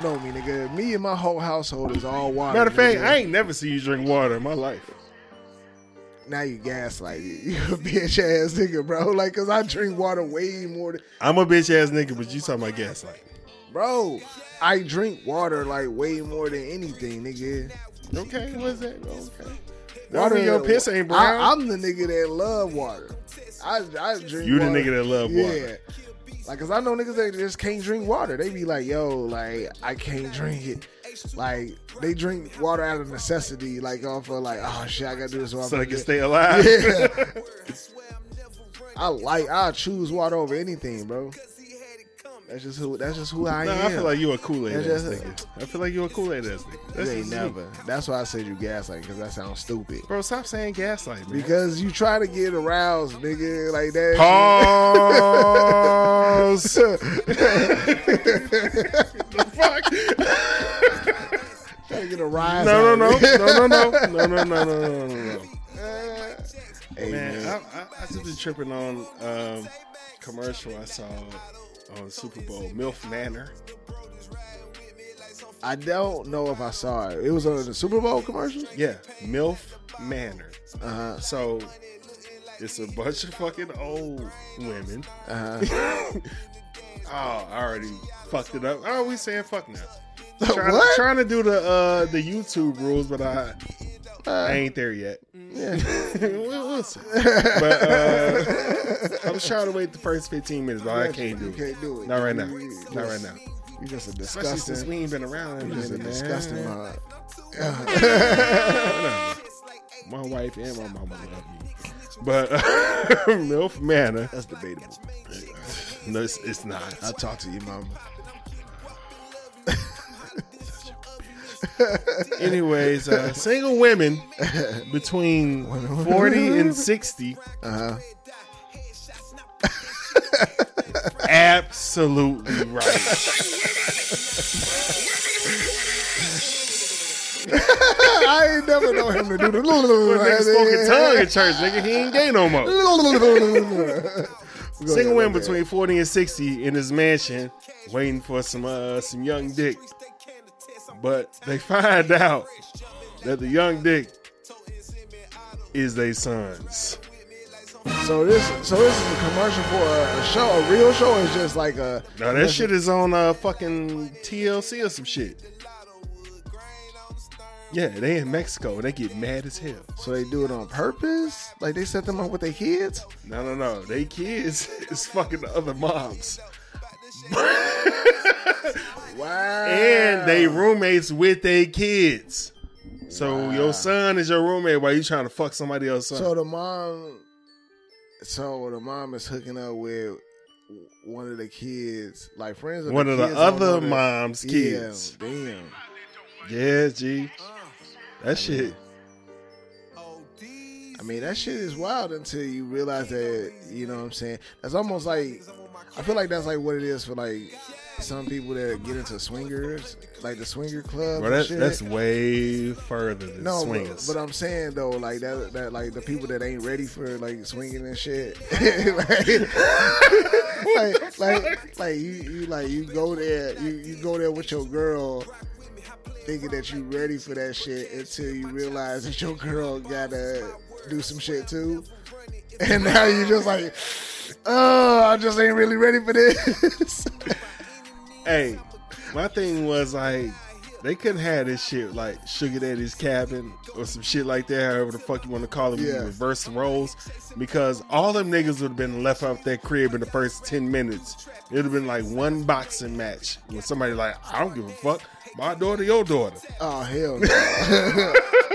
No, me nigga. Me and my whole household is all water. Matter of fact, I ain't never seen you drink water in my life. Now you gaslight it. You a bitch ass nigga, bro. Like, cause I drink water way more than I'm a bitch ass nigga, but you talking about gaslight. Bro, I drink water like way more than anything, nigga. Okay, what's that? Okay. Water in your piss ain't brown. I'm the nigga that love water. I drink you water. You the nigga that love water. Yeah. Like, cause I know niggas that just can't drink water. They be like, yo, like, I can't drink it. Like, they drink water out of necessity. Like, off of like, oh shit, I gotta do this water. So they can stay alive. Yeah. I choose water over anything, bro. That's just who I am. I feel like you a Kool-Aid ass nigga. That's ain't never. That's why I said you gaslight, because that sounds stupid. Bro, stop saying gaslight, man. Because you try to get aroused, nigga, like that. Pause. The fuck? Trying to get a rise. No. Hey, man, I just been tripping on commercial I saw on Super Bowl, MILF Manor. I don't know if I saw it. It was on the Super Bowl commercial? Yeah, MILF Manor. Uh-huh. So it's a bunch of fucking old women. Uh-huh. Oh, I already fucked it up. Oh, we saying fuck now. Trying to do the YouTube rules, but I ain't there yet. Yeah. We'll see. But I was trying to wait the first 15 minutes, but I can't do it. You can't do it. Not right now. You're just a disgusting. Especially since we ain't been around. You're just a disgusting mob. My wife and my mama love me. But MILF Manor. That's debatable. No, it's not. I'll talk to you, mama. Anyways, single women between 40 and 60 absolutely right. I ain't never know him to do the nigga smoking tongue at church, nigga. He ain't gay no more. Single women between 40 and 60 in his mansion waiting for some young dick. But they find out that the young dick is their sons. So this is a commercial for a show, a real show. It's just like a. No, that shit is on fucking TLC or some shit. Yeah, they in Mexico and they get mad as hell. So they do it on purpose? Like they set them up with their kids? No. They kids is fucking the other moms. Wow. And they roommates with their kids. So your son is your roommate while you trying to fuck somebody else's son. So the mom is hooking up with one of the kids, like friends of one of the other mom's kids. Damn. Yeah, G. That shit. I mean, that shit is wild until you realize that, you know what I'm saying? That's almost like, I feel like that's like what it is for like some people that get into swingers, like the swinger club. Bro, that's way further than swingers. But I'm saying though, like that like the people that ain't ready for like swinging and shit. like you go there, you go there with your girl, thinking that you ready for that shit until you realize that your girl gotta do some shit too, and now you just like, oh, I just ain't really ready for this. Hey, my thing was like, they couldn't have this shit like Sugar Daddy's Cabin or some shit like that, however the fuck you want to call it, yeah. Reverse roles, because all them niggas would have been left out their crib in the first 10 minutes. It would have been like one boxing match with somebody like, I don't give a fuck, my daughter, your daughter. Oh, hell no.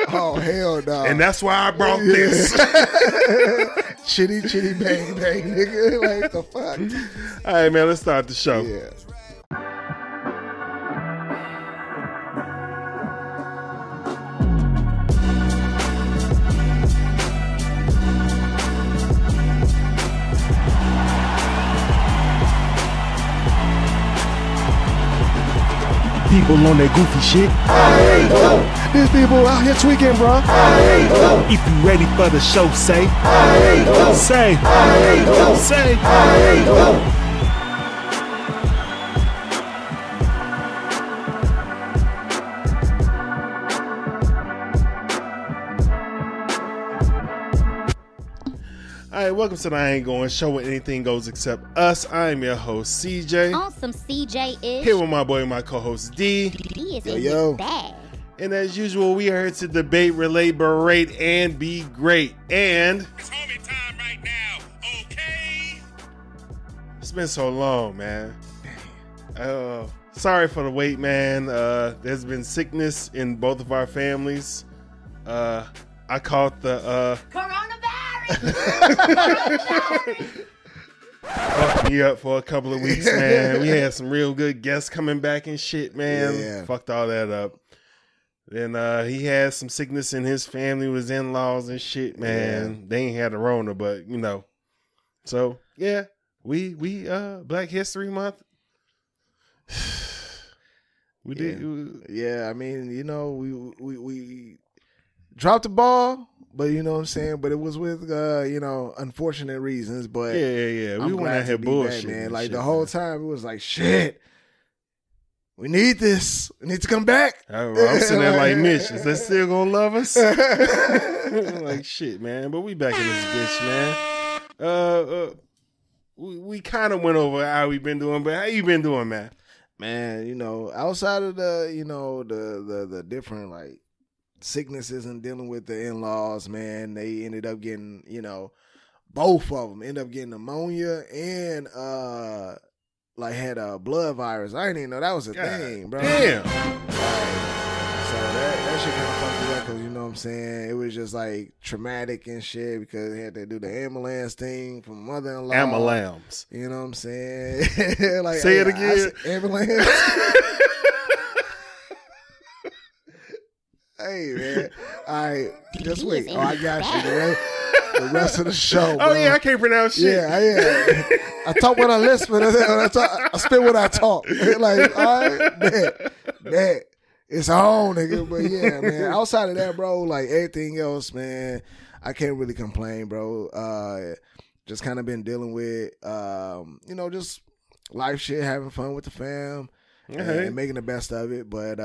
Oh, hell no. And that's why I brought this. Chitty, chitty, bang, bang, nigga. Like, the fuck? All right, man, let's start the show. Yeah. People on that goofy shit. I ain't go. There's people out here tweaking, bro. I ain't go. If you ready for the show, say. I ain't go. Say. I ain't go. Say. I ain't go. welcome to the I Ain't Going Show where anything goes except us. I am your host, CJ. Awesome CJ-ish. Here with my boy, my co-host, D. D is in his bag. And as usual, we are here to debate, relate, berate, and be great. And it's homie time right now, okay? It's been so long, man. Sorry for the wait, man. There's been sickness in both of our families. I caught the coronavirus. Fucked me up for a couple of weeks, man. We had some real good guests coming back and shit, man. Yeah. Fucked all that up. Then he had some sickness in his family with his in-laws and shit, man. Yeah. They ain't had a Rona, but you know. So yeah, we Black History Month. We did. Yeah, I mean, you know, we dropped the ball, but you know what I'm saying? But it was with, you know, unfortunate reasons. But yeah. We went out here bullshit, man. Like the whole time, it was like, shit, we need this. We need to come back. I'm sitting there like, Mitch, is that still gonna love us? Like, shit, man. But we back in this bitch, man. We kind of went over how we been doing, but how you been doing, man? Man, you know, outside of the, you know, the different like sicknesses and dealing with the in-laws, man, they ended up getting, you know, both of them ended up getting pneumonia and like had a blood virus. I didn't even know that was a thing, bro. Damn. Like, so that shit kind of fucked me up because, you know what I'm saying, it was just like traumatic and shit because they had to do the ambulance thing for mother-in-law. Ambulance. You know what I'm saying? Like, say it again. Ambulance. Hey, man. All right. Just wait. Oh, I got you, man. The rest of the show. Bro. Oh, yeah. I can't pronounce shit. Yeah. I talk when I listen. I spit when I talk. Like, all right, man. It's on, nigga. But, yeah, man. Outside of that, bro, like, everything else, man, I can't really complain, bro. Just kind of been dealing with, you know, just life shit, having fun with the fam, and making the best of it. But,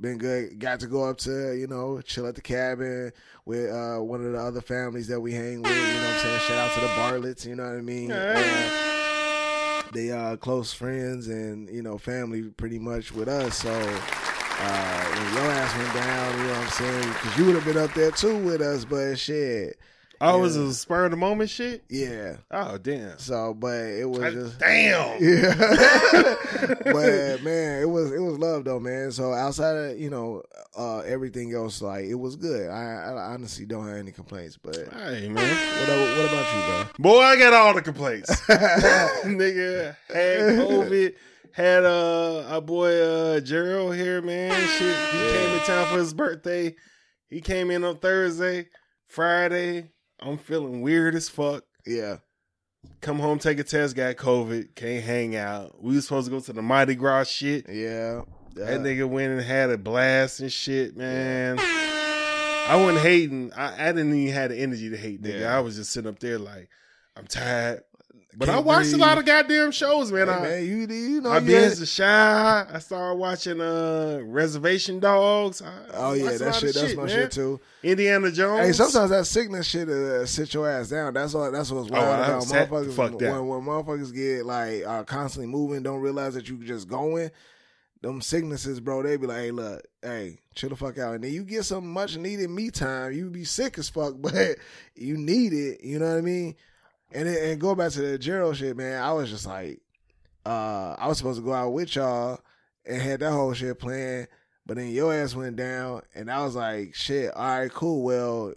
been good. Got to go up to, you know, chill at the cabin with one of the other families that we hang with, you know what I'm saying? Shout out to the Bartletts, you know what I mean? They are close friends and, you know, family pretty much with us. So when your ass went down, you know what I'm saying? Because you would have been up there too with us, but shit. Oh, it was a spur of the moment shit? Yeah. Oh, damn. So, but it was just... Damn! Yeah. But, man, it was love, though, man. So, outside of, you know, everything else, like, it was good. I honestly don't have any complaints, but... All right, man. What about you, bro? Boy, I got all the complaints. Nigga, had COVID, had our boy Gerald here, man. Shit, he came in town for his birthday. He came in on Thursday, Friday... I'm feeling weird as fuck. Yeah. Come home, take a test, got COVID, can't hang out. We was supposed to go to the Mardi Gras shit. Yeah. That nigga went and had a blast and shit, man. I wasn't hating. I didn't even have the energy to hate, nigga. Yeah. I was just sitting up there like, I'm tired. But I watched a lot of goddamn shows, man. Hey, man, you know, I binged The Shy. I started watching Reservation Dogs. That's my shit too. Indiana Jones. Hey, sometimes that sickness shit sit your ass down. That's what's wild about motherfuckers. When motherfuckers get like are constantly moving, don't realize that you just going. Them sicknesses, bro, they be like, hey, look, hey, chill the fuck out. And then you get some much needed me time. You be sick as fuck, but you need it. You know what I mean? And go back to the Gerald shit, man. I was just like, I was supposed to go out with y'all and had that whole shit planned, but then your ass went down, and I was like, shit, all right, cool. Well,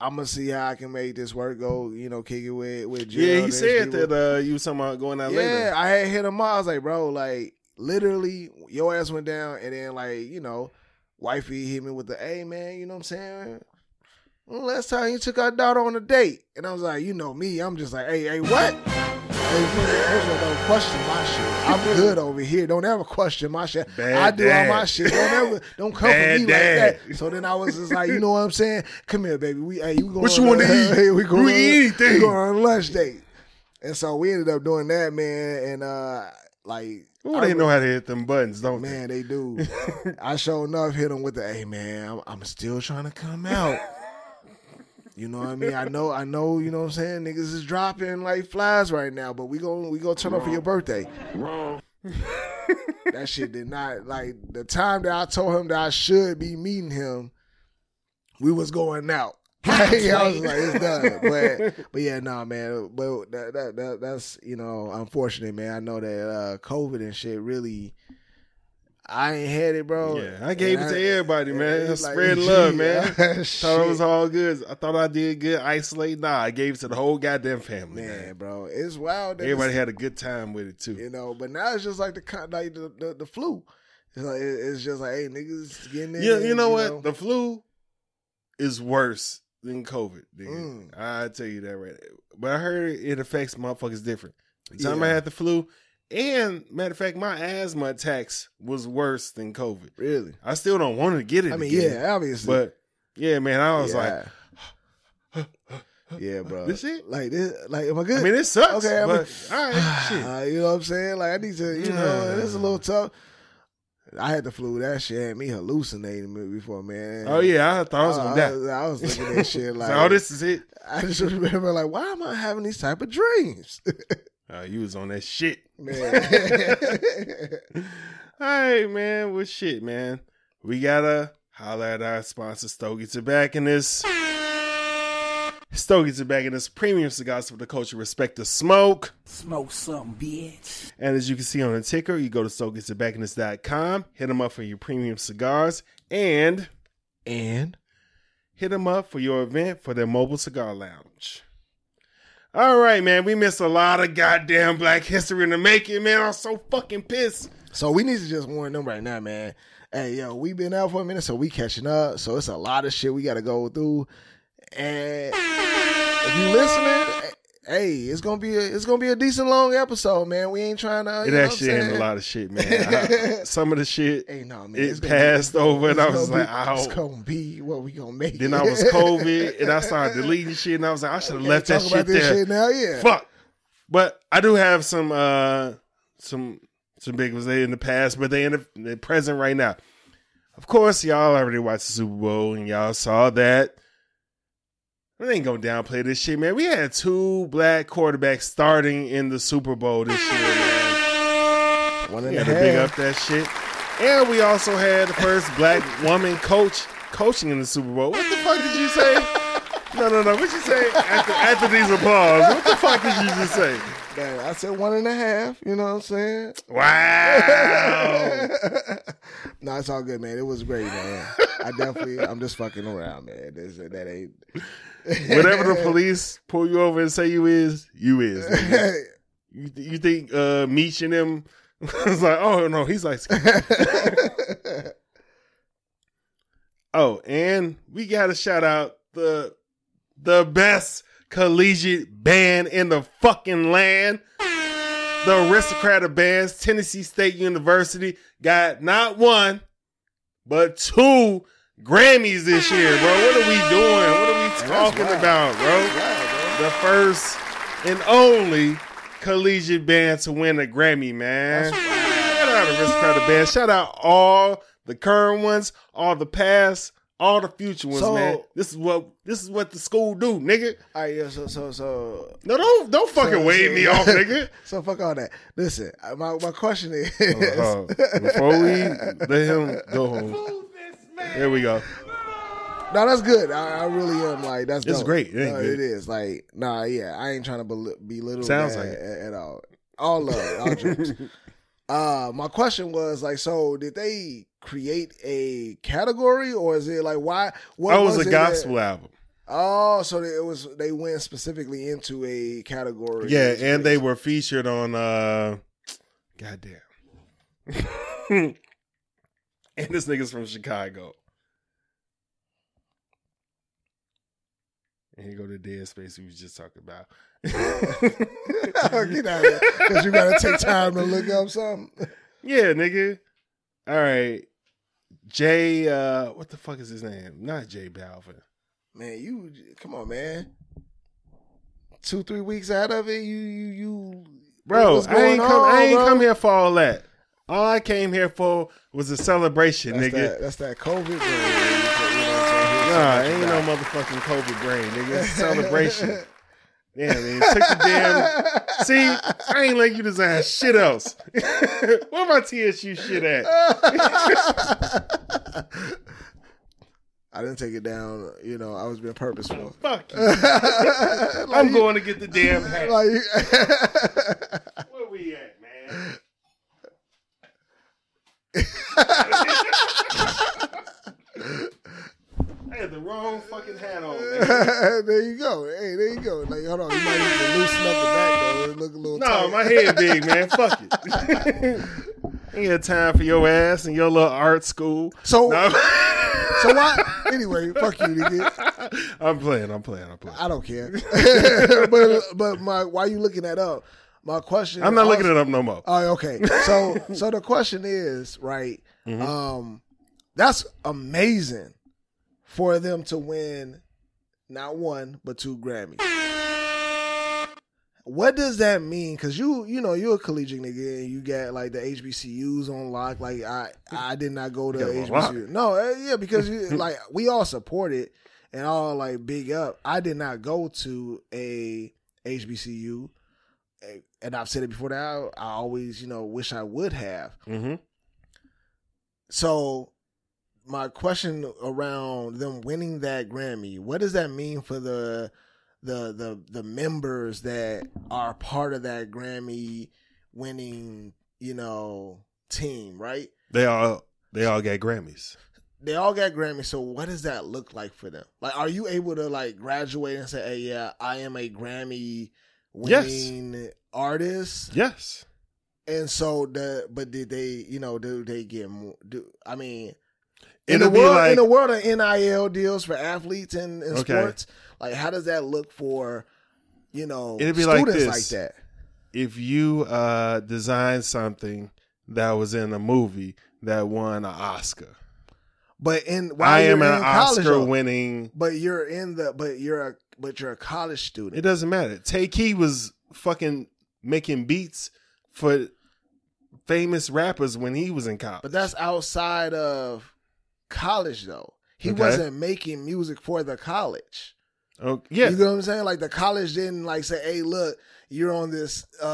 I'm gonna see how I can make this work. Go, you know, kick it with Gerald. Yeah, he said that you was talking about going out later. Yeah, I had hit him up. I was like, bro, like literally, your ass went down, and then like, you know, wifey hit me with the, hey, man, you know what I'm saying? Last time you took our daughter on a date. And I was like, you know me. I'm just like, hey, what? Don't question my shit. I'm good over here. Don't ever question my shit. Bad I do dad. All my shit. Don't come for me dad. Like that. So then I was just like, you know what I'm saying? Come here, baby. You going what you want to eat? Hey, we going anything. We going on a lunch date. And so we ended up doing that, man. And like... Oh, they know how to hit them buttons, don't they? Man, they do. I sure enough hit them with the, hey, man, I'm still trying to come out. You know what I mean? I know, you know what I'm saying? Niggas is dropping like flies right now, but we gonna turn up for your birthday. Wrong. That shit did not, like, the time that I told him that I should be meeting him, we was going out. I was like, it's done. But yeah, nah, man. But that's, you know, unfortunate, man. I know that COVID and shit really, I ain't had it, bro. Yeah, I gave it to everybody, man. Like, spread love, man. Thought it was all good. I thought I did good. Isolate, nah. I gave it to the whole goddamn family, man. Bro, it's wild. Everybody had a good time with it too, you know. But now it's just like the flu. It's just like, hey, niggas getting it. Yeah, you know what? The flu is worse than COVID, nigga. I tell you that right now. But I heard it affects motherfuckers different. The time I had the flu. And, matter of fact, my asthma attacks was worse than COVID. Really? I still don't want to get it again. Yeah, obviously. But, yeah, man, I was like, yeah, bro. This shit? Like, am I good? I mean, it sucks. Okay, but, all right, shit. You know what I'm saying? Like, I need to, you know, this is a little tough. I had the flu. That shit had me hallucinating before, man. Oh, yeah. I thought I was going to die. I was looking at that shit like. So, this is it. I just remember, like, why am I having these type of dreams? You was on that shit, man. All right, man. Well, shit, man. We gotta holler at our sponsor, Stogie Tobacconist. Stogie Tobacconist, premium cigars for the culture. Respect the smoke. Smoke something, bitch. And as you can see on the ticker, you go to StogieTobacconist.com. Hit them up for your premium cigars. And hit them up for your event for their mobile cigar lounge. All right, man. We missed a lot of goddamn Black history in the making, man. I'm so fucking pissed. So we need to just warn them right now, man. Hey, yo, we been out for a minute, so we catching up. So it's a lot of shit we got to go through. And if you listening, hey, it's gonna be a decent long episode, man. We ain't trying to. It actually ain't a lot of shit, man. Some of the shit, hey, no, man, it passed over, and I was like, "It's gonna be what we gonna make." Then I was COVID, and I started deleting shit, and I was like, "I should have left that shit there." Shit now, yeah. Fuck. But I do have some big ones in the past, but they in the present right now. Of course, y'all already watched the Super Bowl, and y'all saw that. We ain't gonna downplay this shit, man. We had two Black quarterbacks starting in the Super Bowl this year, man. One and a half. We had to big up that shit. And we also had the first Black woman coach coaching in the Super Bowl. What the fuck did you say? No. What you say after these applause? What the fuck did you just say? Man, I said 1.5. You know what I'm saying? Wow. No, it's all good, man. It was great, man. I'm just fucking around, man. That ain't. Whatever the police pull you over and say you is. You think Meech and them was like, oh, no, he's like. Oh, and we got to shout out the best collegiate band in the fucking land. The aristocrat of bands, Tennessee State University, got not one, but two Grammys this year, bro. What are we doing? What are we talking about, bro? Wild, bro? The first and only collegiate band to win a Grammy, man. Shout out to aristocrat of bands. Shout out all the current ones, all the past, all the future ones, so, man. This is what the school do, nigga. All right, yeah. So. No, don't fucking wave me off, nigga. So fuck all that. Listen, my question is before we let him go home. There we go. No, that's good. I really am like that's. It's dope. Great. It is like nah, yeah. I ain't trying to belittle. Sounds like at all. All love, all jokes. My question was like, so did they create a category or is it like why? What was a gospel album. Oh, so they went specifically into a category. Yeah, and crazy. They were featured on. Goddamn. And this nigga's from Chicago. And here go to Dead Space we was just talking about. Get out of there. Because you got to take time to look up something. Yeah, nigga. All right. Jay, what the fuck is his name? Not Jay Balvin. Man, you, come on, man. 2-3 weeks out of it, you. Bro, I ain't come here for all that. All I came here for was a celebration, nigga. That's that COVID. Nah, ain't no motherfucking Kobe brain, nigga. It's a celebration. Damn, man. Took the damn. See, I ain't let you design shit else. Where my TSU shit at? I didn't take it down. You know, I was being purposeful. Fuck you. Like, I'm going to get the damn hat. Like, where we at, man? I had the wrong fucking hat on. There you go. Hey, there you go. Like, hold on. You might need to loosen up the back, though. It look a little tight. My head big, man. Fuck it. Ain't had time for your ass and your little art school. So why? Anyway, fuck you, nigga. I'm playing. I don't care. but why you looking that up? My question. I'm not looking it up no more. Oh, okay. So the question is, right? Mm-hmm. That's amazing for them to win not one but two Grammys. What does that mean? Because you know you're a collegiate nigga and you got like the HBCUs on lock. Like I did not go to HBCU. No, yeah, because like we all support it and all like big up. I did not go to a HBCU, and I've said it before that I always wish I would have. Mm-hmm. So my question around them winning that Grammy, what does that mean for the members that are part of that Grammy winning, team, right? They all got Grammys. They all got Grammys. So what does that look like for them? Like, are you able to like graduate and say, "Hey, yeah, I am a Grammy winning artist"? Yes. And so did they, do they get more? In the world of NIL deals for athletes and sports, like how does that look for, students like that? If you design something that was in a movie that won an Oscar, but you're a college student. It doesn't matter. Tay-Key was fucking making beats for famous rappers when he was in college, but that's outside of college though. He wasn't making music for the college. Oh yeah, you know what I'm saying? Like the college didn't like say, "Hey, look, you're on this." Team,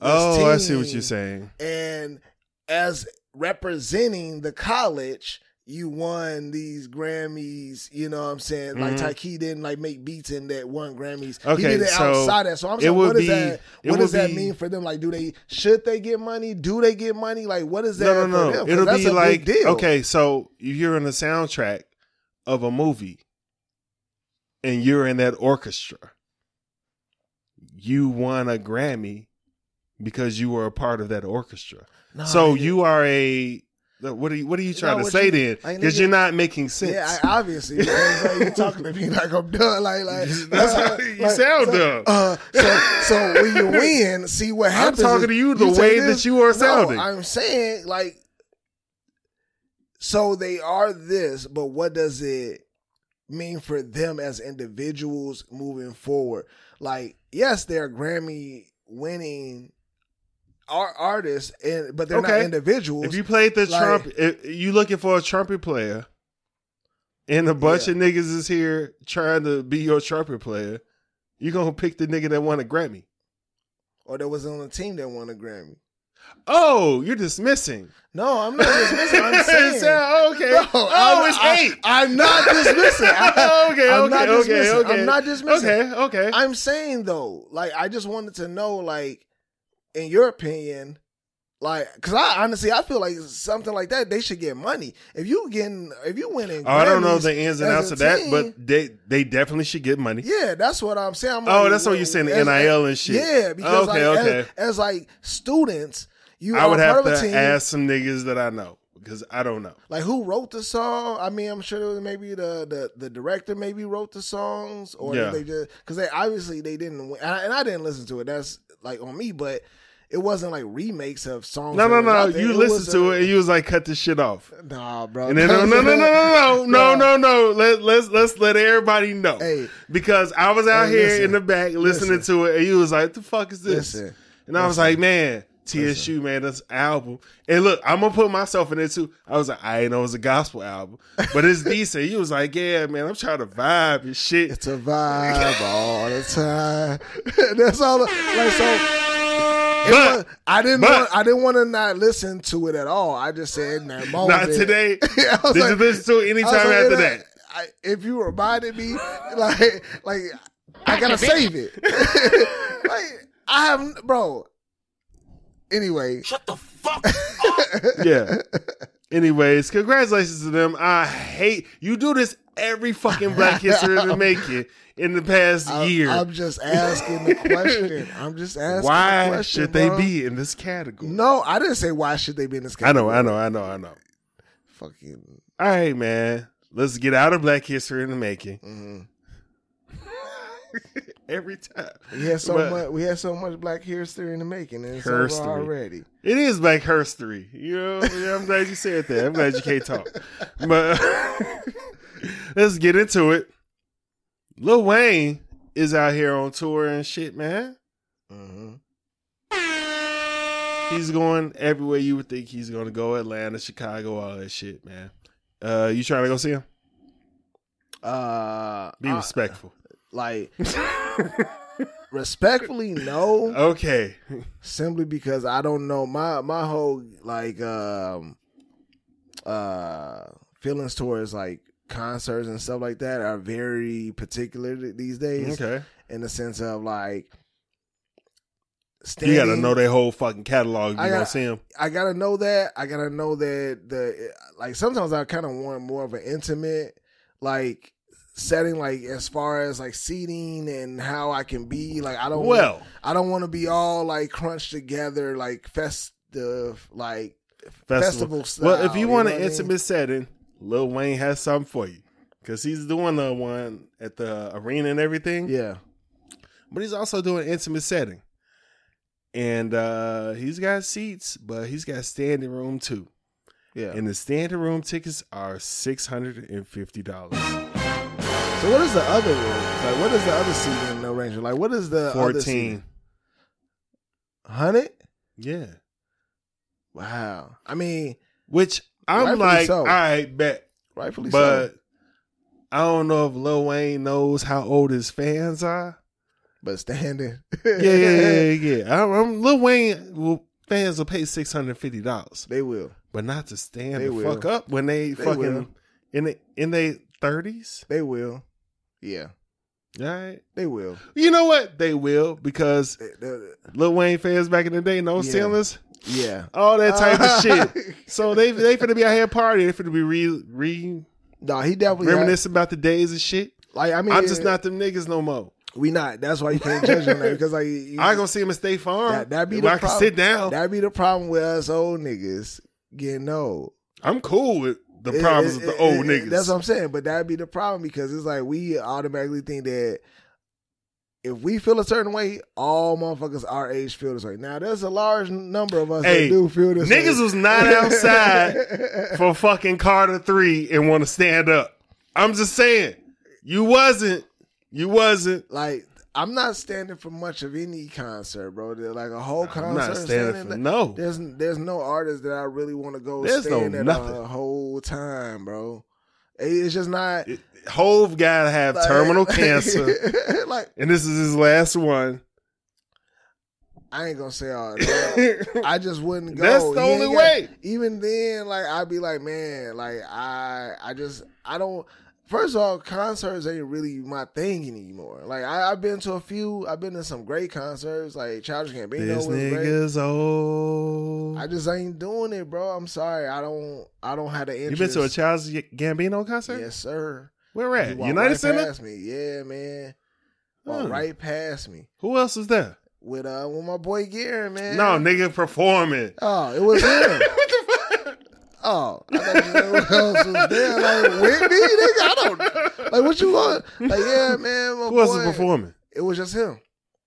I see what you're saying. And as representing the college, you won these Grammys. You know what I'm saying? Like Ty-Kee didn't like make beats in that one Grammys. Okay, he did it outside that. So I'm saying, what does that mean for them? Like, should they get money? Do they get money? Like, what is that? No. For them? It'll be like, big deal. Okay, so if you're in the soundtrack of a movie and you're in that orchestra, you won a Grammy because you were a part of that orchestra. No, so you are a. What are you trying to say then? Because you're not making sense. Yeah, obviously. Like, you're talking to me like I'm done. Like that's how you sound dumb. So when you win, see what happens. I'm talking to you the way that you are sounding. I'm saying like, so they are this, but what does it mean for them as individuals moving forward? Like, yes, they're Grammy winning artists, but they're not individuals. If you played the trumpet, you looking for a trumpet player, and a bunch of niggas is here trying to be your trumpet player, you're going to pick the nigga that won a Grammy. Or that was on a team that won a Grammy. Oh, you're dismissing. No, I'm not dismissing. I'm saying. Okay. No, it's 8. I'm not dismissing. I'm not dismissing. Okay. I'm saying, though, like, I just wanted to know, like, in your opinion, like, because I feel like something like that, they should get money. If you winning Grammys, I don't know the ins and outs of that, but they definitely should get money. Yeah, that's what I'm saying. That's what you're saying, the NIL and shit. Yeah, because as like students, I would have to ask some niggas that I know, because I don't know. Like, who wrote the song? I mean, I'm sure it was maybe the director maybe wrote the songs, or they just, because they obviously they didn't win, and I didn't listen to it. That's like on me, but it wasn't like remakes of songs. No. You listened to it and you was like, cut this shit off. Nah, bro. And then, no. Let's let everybody know. Hey, because I was out here in the back listening to it and you was like, the fuck is this? And I was like, man, TSU, man, that's an album. And look, I'm going to put myself in there too. I was like, I didn't know it was a gospel album, but it's decent. You was like, yeah, man, I'm trying to vibe and shit. It's a vibe all the time. That's all. Like, so. But, I didn't want to not listen to it at all. I just said in that moment. Not today. You listen to it anytime after that? If you reminded me, like I gotta save it. Like I have, bro. Anyway, shut the fuck up. Yeah. Anyways, congratulations to them. I hate you do this every fucking Black History to make it in the past year. I'm just asking the question. Why should they be in this category? No, I didn't say why should they be in this category. I know. Fucking. All right, man. Let's get out of Black History in the making. Mm-hmm. Every time we had so much Black History in the making, and it's over already. It is Black History, you know. I'm glad you said that. I'm glad you can't talk. But let's get into it. Lil Wayne is out here on tour and shit, man. Mm-hmm. He's going everywhere you would think he's going to go. Atlanta, Chicago, all that shit, man. You trying to go see him? Be respectful. Like, respectfully, no. Okay. Simply because I don't know my whole like feelings towards like concerts and stuff like that are very particular these days. Okay. In the sense of like, you gotta know their whole fucking catalog. You gonna see them. I gotta know that. The like sometimes I kind of want more of an intimate like setting, like as far as like seating and how I can be like I don't want to be all like crunched together like festive like festival style. Well, if you want an intimate setting, Lil Wayne has something for you because he's doing the one at the arena and everything. Yeah, but he's also doing an intimate setting, and he's got seats, but he's got standing room too. Yeah, and the standing room tickets are $650. So what is the other room? Like, what is the other seat in No Ranger? Like, what is the 14. Other seat? 100? Yeah. Wow. I mean, which I'm like, so. All right, bet. Rightfully but so. But I don't know if Lil Wayne knows how old his fans are. But standing. Yeah. Lil Wayne fans will pay $650. They will. But not to stand the fuck up when they fucking in they 30s? They will. Yeah. All right. They will. You know what? They will because Lil Wayne fans back in the day, no ceilings. Yeah. All that type of shit. So they finna be out here partying. They finna be he definitely reminiscing about the days and shit. Like, I mean, I'm just not them niggas no more. We not. That's why you can't judge them. Because like, I gonna see him at State Farm. That'd be the problem. I can sit down. That'd be the problem with us old niggas getting old. I'm cool with the problems with the old niggas. That's what I'm saying. But that'd be the problem because it's like we automatically think that if we feel a certain way, all motherfuckers our age feel this way. Now, there's a large number of us that do feel this way. Niggas was not outside for fucking Carter 3 and want to stand up. I'm just saying. You wasn't. Like, I'm not standing for much of any concert, bro. Like a whole concert. I'm not standing for no. There's no artist that I really want to go stand at the whole time, bro. It's just not. Hove gotta have terminal cancer, and this is his last one. I ain't gonna say all that. I just wouldn't go. That's the only way. Even then, like I'd be like, man, like I don't. First of all, concerts ain't really my thing anymore. Like, I've been to a few. I've been to some great concerts. Like, Childish Gambino was great. This nigga's old. I just ain't doing it, bro. I'm sorry. I don't have the interest. You been to a Childish Gambino concert? Yes, sir. Where at? United Center? Right past me. Yeah, man. Walked right past me. Who else was there? With my boy Gary, man. No, nigga performing. Oh, it was him. Oh, I thought you know what else was there. Like, Whitney, nigga, I don't know. Like, what you want? Like, yeah, man. Who else was performing? It was just him.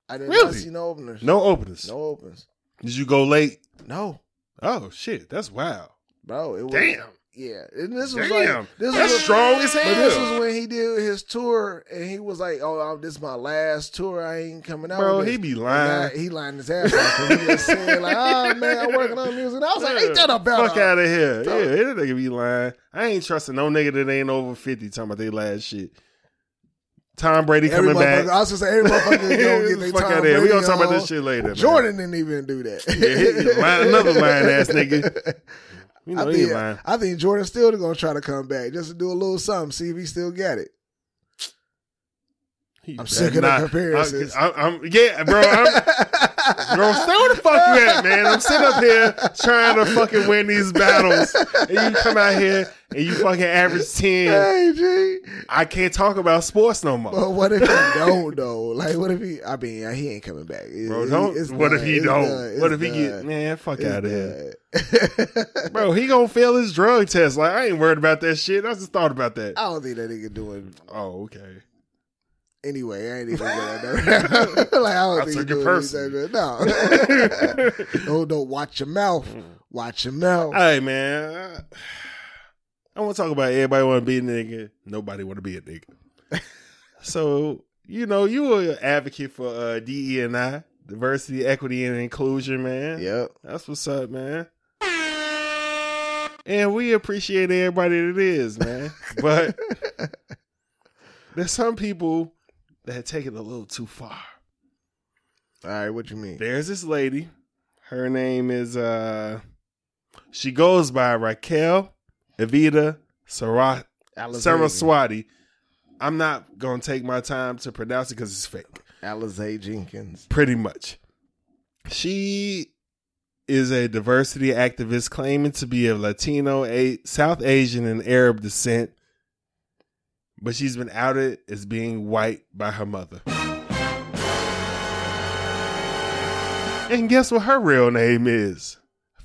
I didn't see no openers. No openers. Did you go late? No. Oh, shit. That's wild. Bro, it was. Damn. Yeah, and this was that's strong as hell. But this was when he did his tour, and he was like, "Oh, this is my last tour. I ain't coming out." Bro, he be lying. He lying his ass off. He just said like, "Oh man, I'm working on music." And I was like, "Ain't that a better fuck out of here?" Talk. Yeah, any nigga be lying. I ain't trusting no nigga that ain't over 50 talking about their last shit. Tom Brady coming back. I was just saying, every motherfucker don't get their Tom Brady. We gonna talk about this shit later. Jordan didn't even do that. Yeah, he lying, another lying ass nigga. You know, I think Jordan still gonna try to come back just to do a little something, see if he still got it. I'm sick of the comparisons. Bro, stay where the fuck you at, man. I'm sitting up here trying to fucking win these battles, and you come out here and you fucking average 10. Hey, G. I can't talk about sports no more. But what if he don't though? Like, what if he? I mean, he ain't coming back, bro. What if he don't? What if he get? Man, fuck out of here, bro. He gonna fail his drug test. Like, I ain't worried about that shit. I just thought about that. I don't think that nigga doing. Oh, okay. Anyway, I ain't even going there. Like, I took your purse. No. Don't watch your mouth. Watch your mouth. Hey, man. I want to talk about everybody want to be a nigga. Nobody want to be a nigga. So, you know, you were an advocate for DE&I, diversity, equity, and inclusion, man. Yep. That's what's up, man. And we appreciate everybody that is, man. But there's some people that had taken it a little too far. All right, what you mean? There's this lady. Her name is, she goes by Raquel Evita Saraswati. I'm not going to take my time to pronounce it because it's fake. Alizé Jenkins. Pretty much. She is a diversity activist claiming to be of Latino, South Asian, and Arab descent. But she's been outed as being white by her mother. And guess what her real name is?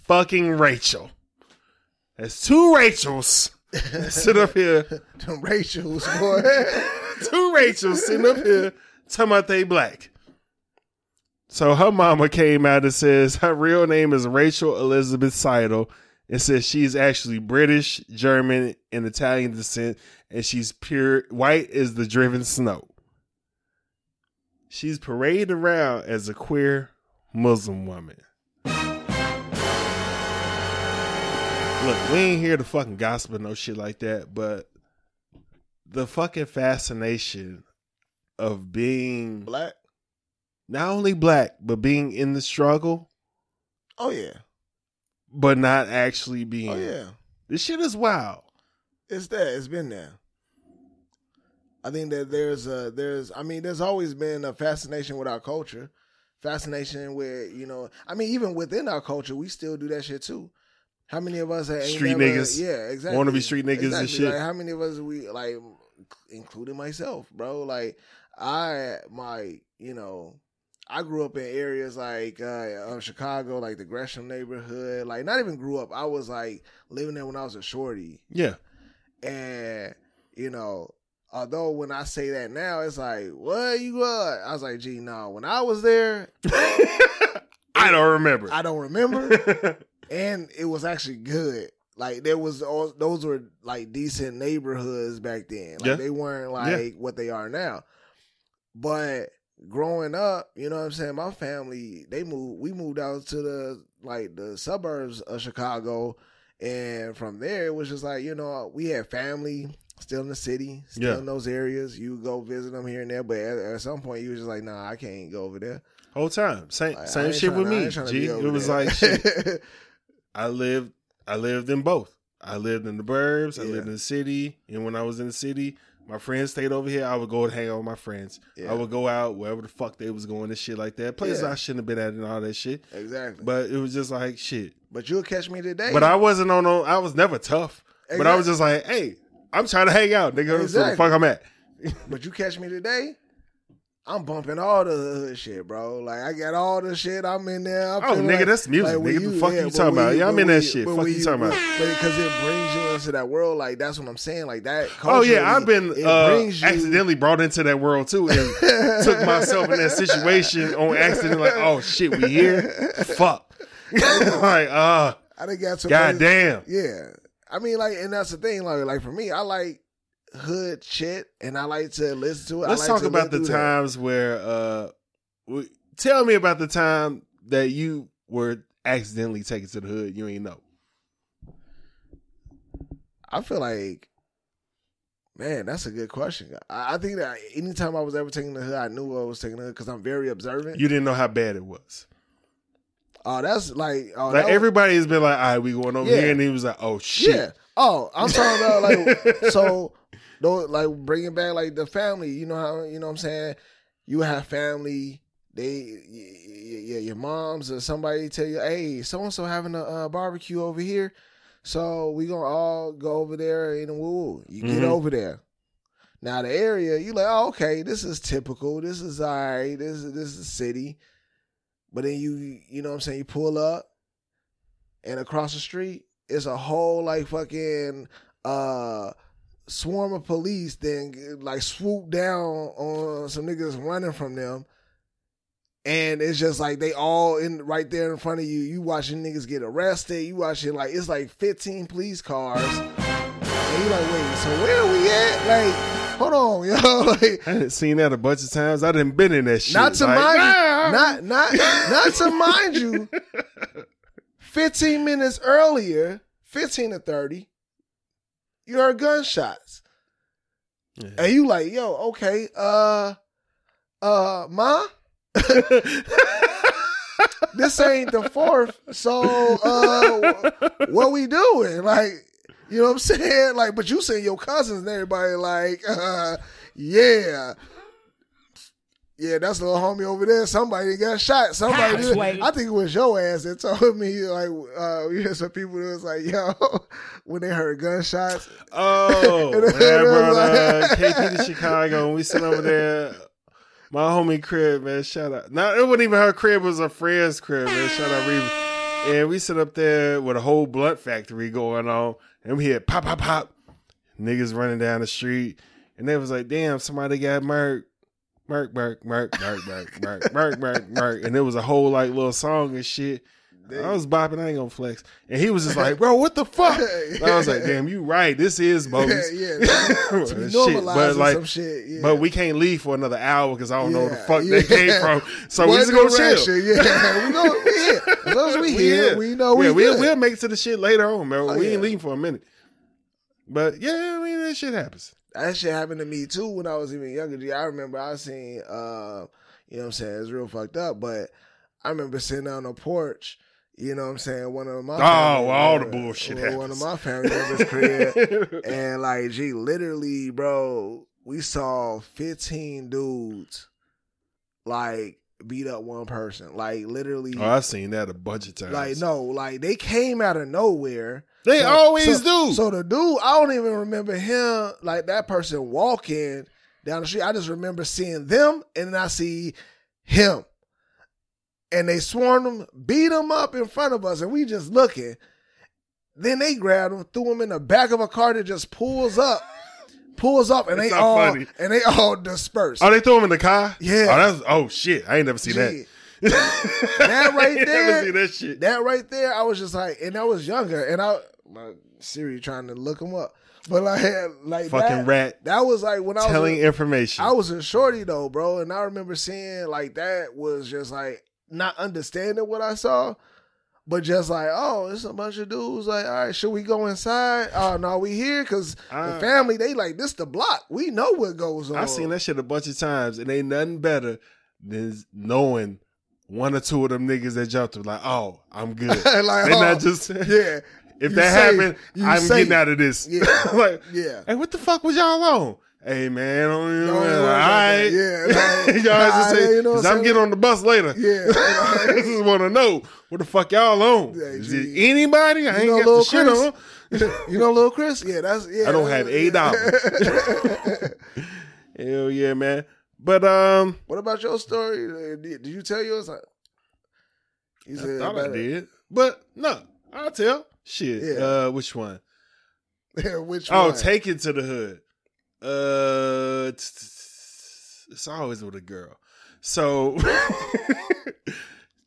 Fucking Rachel. There's two Rachels sitting up here. Two Rachels, boy. Two Rachels sitting up here talking about they black. So her mama came out and says her real name is Rachel Elizabeth Seidel. It says she's actually British, German, and Italian descent, and she's pure white as the driven snow. She's paraded around as a queer Muslim woman. Look, we ain't here to fucking gossip or no shit like that, but the fucking fascination of being black, not only black, but being in the struggle. Oh, yeah. But not actually being. Oh, yeah. This shit is wild. It's that. It's been there. I think that there's always been a fascination with our culture. Fascination with, you know, I mean, even within our culture, we still do that shit too. How many of us ain't street niggas? Yeah, exactly. Want to be street niggas and shit. Like, how many of us we, like, including myself, bro? Like, I grew up in areas like of Chicago, like the Gresham neighborhood. Like, not even grew up. I was like living there when I was a shorty. Yeah. And, you know, although when I say that now, it's like, what you got? I was like, gee, no. When I was there, I don't remember. And it was actually good. Like, there was all those were like decent neighborhoods back then. Like, yeah. They weren't like what they are now. But growing up, you know what I'm saying? My family, we moved out to the suburbs of Chicago. And from there, it was just like, you know, we had family still in the city, still in those areas. You go visit them here and there. But at some point, you was just like, nah, I can't go over there. Whole time. Same shit with me. G, it was there. Like, shit. I lived in both. I lived in the burbs. I lived in the city. And when I was in the city, my friends stayed over here. I would go and hang out with my friends. Yeah. I would go out wherever the fuck they was going and shit like that. Places I shouldn't have been at and all that shit. Exactly. But it was just like, shit. But you'll catch me today. But I wasn't I was never tough. Exactly. But I was just like, hey, I'm trying to hang out. Nigga, that's where the fuck I'm at. But you catch me today, I'm bumping all the hood shit, bro. Like, I got all the shit. I'm in there. Nigga, that's music. Like, nigga, the fuck you talking about? Yeah, I'm in that shit. Fuck you talking about? Because it brings you into that world. Like, that's what I'm saying. Like, that culture. Oh, yeah. I've been accidentally brought into that world, too. And took myself in that situation on accident. Like, oh, shit, we here? Fuck. Like, I done got some. Goddamn. Yeah. I mean, like, and that's the thing. Like for me, I like hood shit, and I like to listen to it. Let's talk about the times where. Tell me about the time that you were accidentally taken to the hood. You ain't know. I feel like, man, that's a good question. I think that anytime I was ever taken to the hood, I knew I was taken to the hood because I'm very observant. You didn't know how bad it was. Oh, that's like... Oh, like, that everybody has been like, all right, we going over here. And he was like, oh, shit. Yeah. Oh, I'm talking about, like, so, like, bringing back, like, the family. You know how, you know what I'm saying? You have family. Your moms or somebody tell you, hey, so-and-so having a barbecue over here. So, we going to all go over there and woo. You get over there. Now, the area, you like, oh, okay, this is typical. This is all right. This is the city. But then you know what I'm saying, you pull up and across the street, it's a whole like fucking swarm of police then like swoop down on some niggas running from them. And it's just like they all in right there in front of you. You watching niggas get arrested. You watching like, it's like 15 police cars. And you like, wait, so where are we at? Like, hold on, yo. Like, I done seen that a bunch of times. I done been in that shit. Not to mind you, 15 minutes earlier, 15 to 30, you heard gunshots. Yeah. And you like, yo, okay, ma? This ain't the fourth, so what we doing? Like, you know what I'm saying? Like, but you saying your cousins and everybody like, yeah, that's a little homie over there. Somebody got shot. I think it was your ass that told me, like, we had some people that was like, yo, when they heard gunshots. Oh, man, brother. Like, KP to Chicago, and we sit over there. My homie crib, man, shout out. No, it wasn't even her crib. It was her friend's crib, man. Shout out, Reba. And we sit up there with a whole blunt factory going on. And we hear pop, pop, pop. Niggas running down the street. And they was like, damn, somebody got murked. Murk. And it was a whole like little song and shit. I was bopping. I ain't gonna flex. And he was just like, bro, what the fuck? And I was like, damn, you right. This is bogus. But like, some shit. Yeah. But we can't leave for another hour because I don't know where the fuck they came from. So we just gonna chill. Yeah, we here. As long as we here, we know we'll make it to the shit later on, man. We ain't leaving for a minute. But yeah, I mean, that shit happens. That shit happened to me too when I was even younger. I remember I seen, you know what I'm saying, it's real fucked up. But I remember sitting on a porch. You know what I'm saying? One of my One of my family members' crib. And like, gee, literally, bro, we saw 15 dudes like beat up one person. Like literally. Oh, I've seen that a bunch of times. Like, no, like they came out of nowhere. They always do. So the dude, I don't even remember him, like that person walking down the street. I just remember seeing them and then I see him. And they swarmed him, beat him up in front of us, and we just looking. Then they grabbed him, threw him in the back of a car that just pulls up, and they all dispersed. Oh, they threw him in the car? Yeah. Oh shit! I ain't never seen that. That right there. I never seen that shit. That right there. I was just like, and I was younger, and I like, Siri trying to look him up, but I had like fucking that, rat. That was like when I was telling information. I was in shorty though, bro, and I remember seeing like that was just like. Not understanding what I saw, but just like, oh, it's a bunch of dudes. Like, all right, should we go inside? Oh, no, we here because the family, they like, this the block. We know what goes on. I've seen that shit a bunch of times, and ain't nothing better than knowing one or two of them niggas that jumped through. Like, oh, I'm good. Like, they not just yeah. If that happened, I'm getting out of this. Yeah. Like, yeah. Hey, what the fuck was y'all on? Hey, man, I don't even know. All right. Yeah. Like, y'all just say, because I'm getting on the bus later. Yeah. I just want to know what the fuck y'all on. Yeah, is it anybody? I ain't got the shit on. You know Lil Chris? Yeah, that's, yeah. I don't have $8. Hell yeah, man. But, what about your story? Did you tell yours? I thought I did. But, no, I'll tell. Shit. Yeah. Which one? Which one? Oh, take it to the hood. It's always with a girl. So,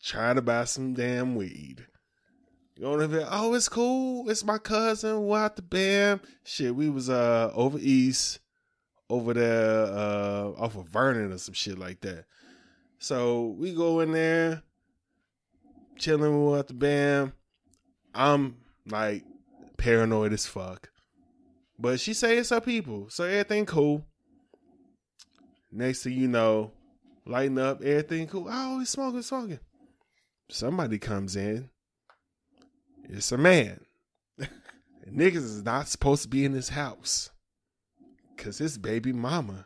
trying to buy some damn weed. You know what I mean? Oh, it's cool. It's my cousin. We're out the bam. Shit, we was over east, over there off of Vernon or some shit like that. So we go in there, chilling. We're out the bam. I'm like paranoid as fuck. But she say it's her people, so everything cool. Next thing you know, lighting up, everything cool. Oh, he's smoking. Somebody comes in. It's a man. Niggas is not supposed to be in this house because his baby mama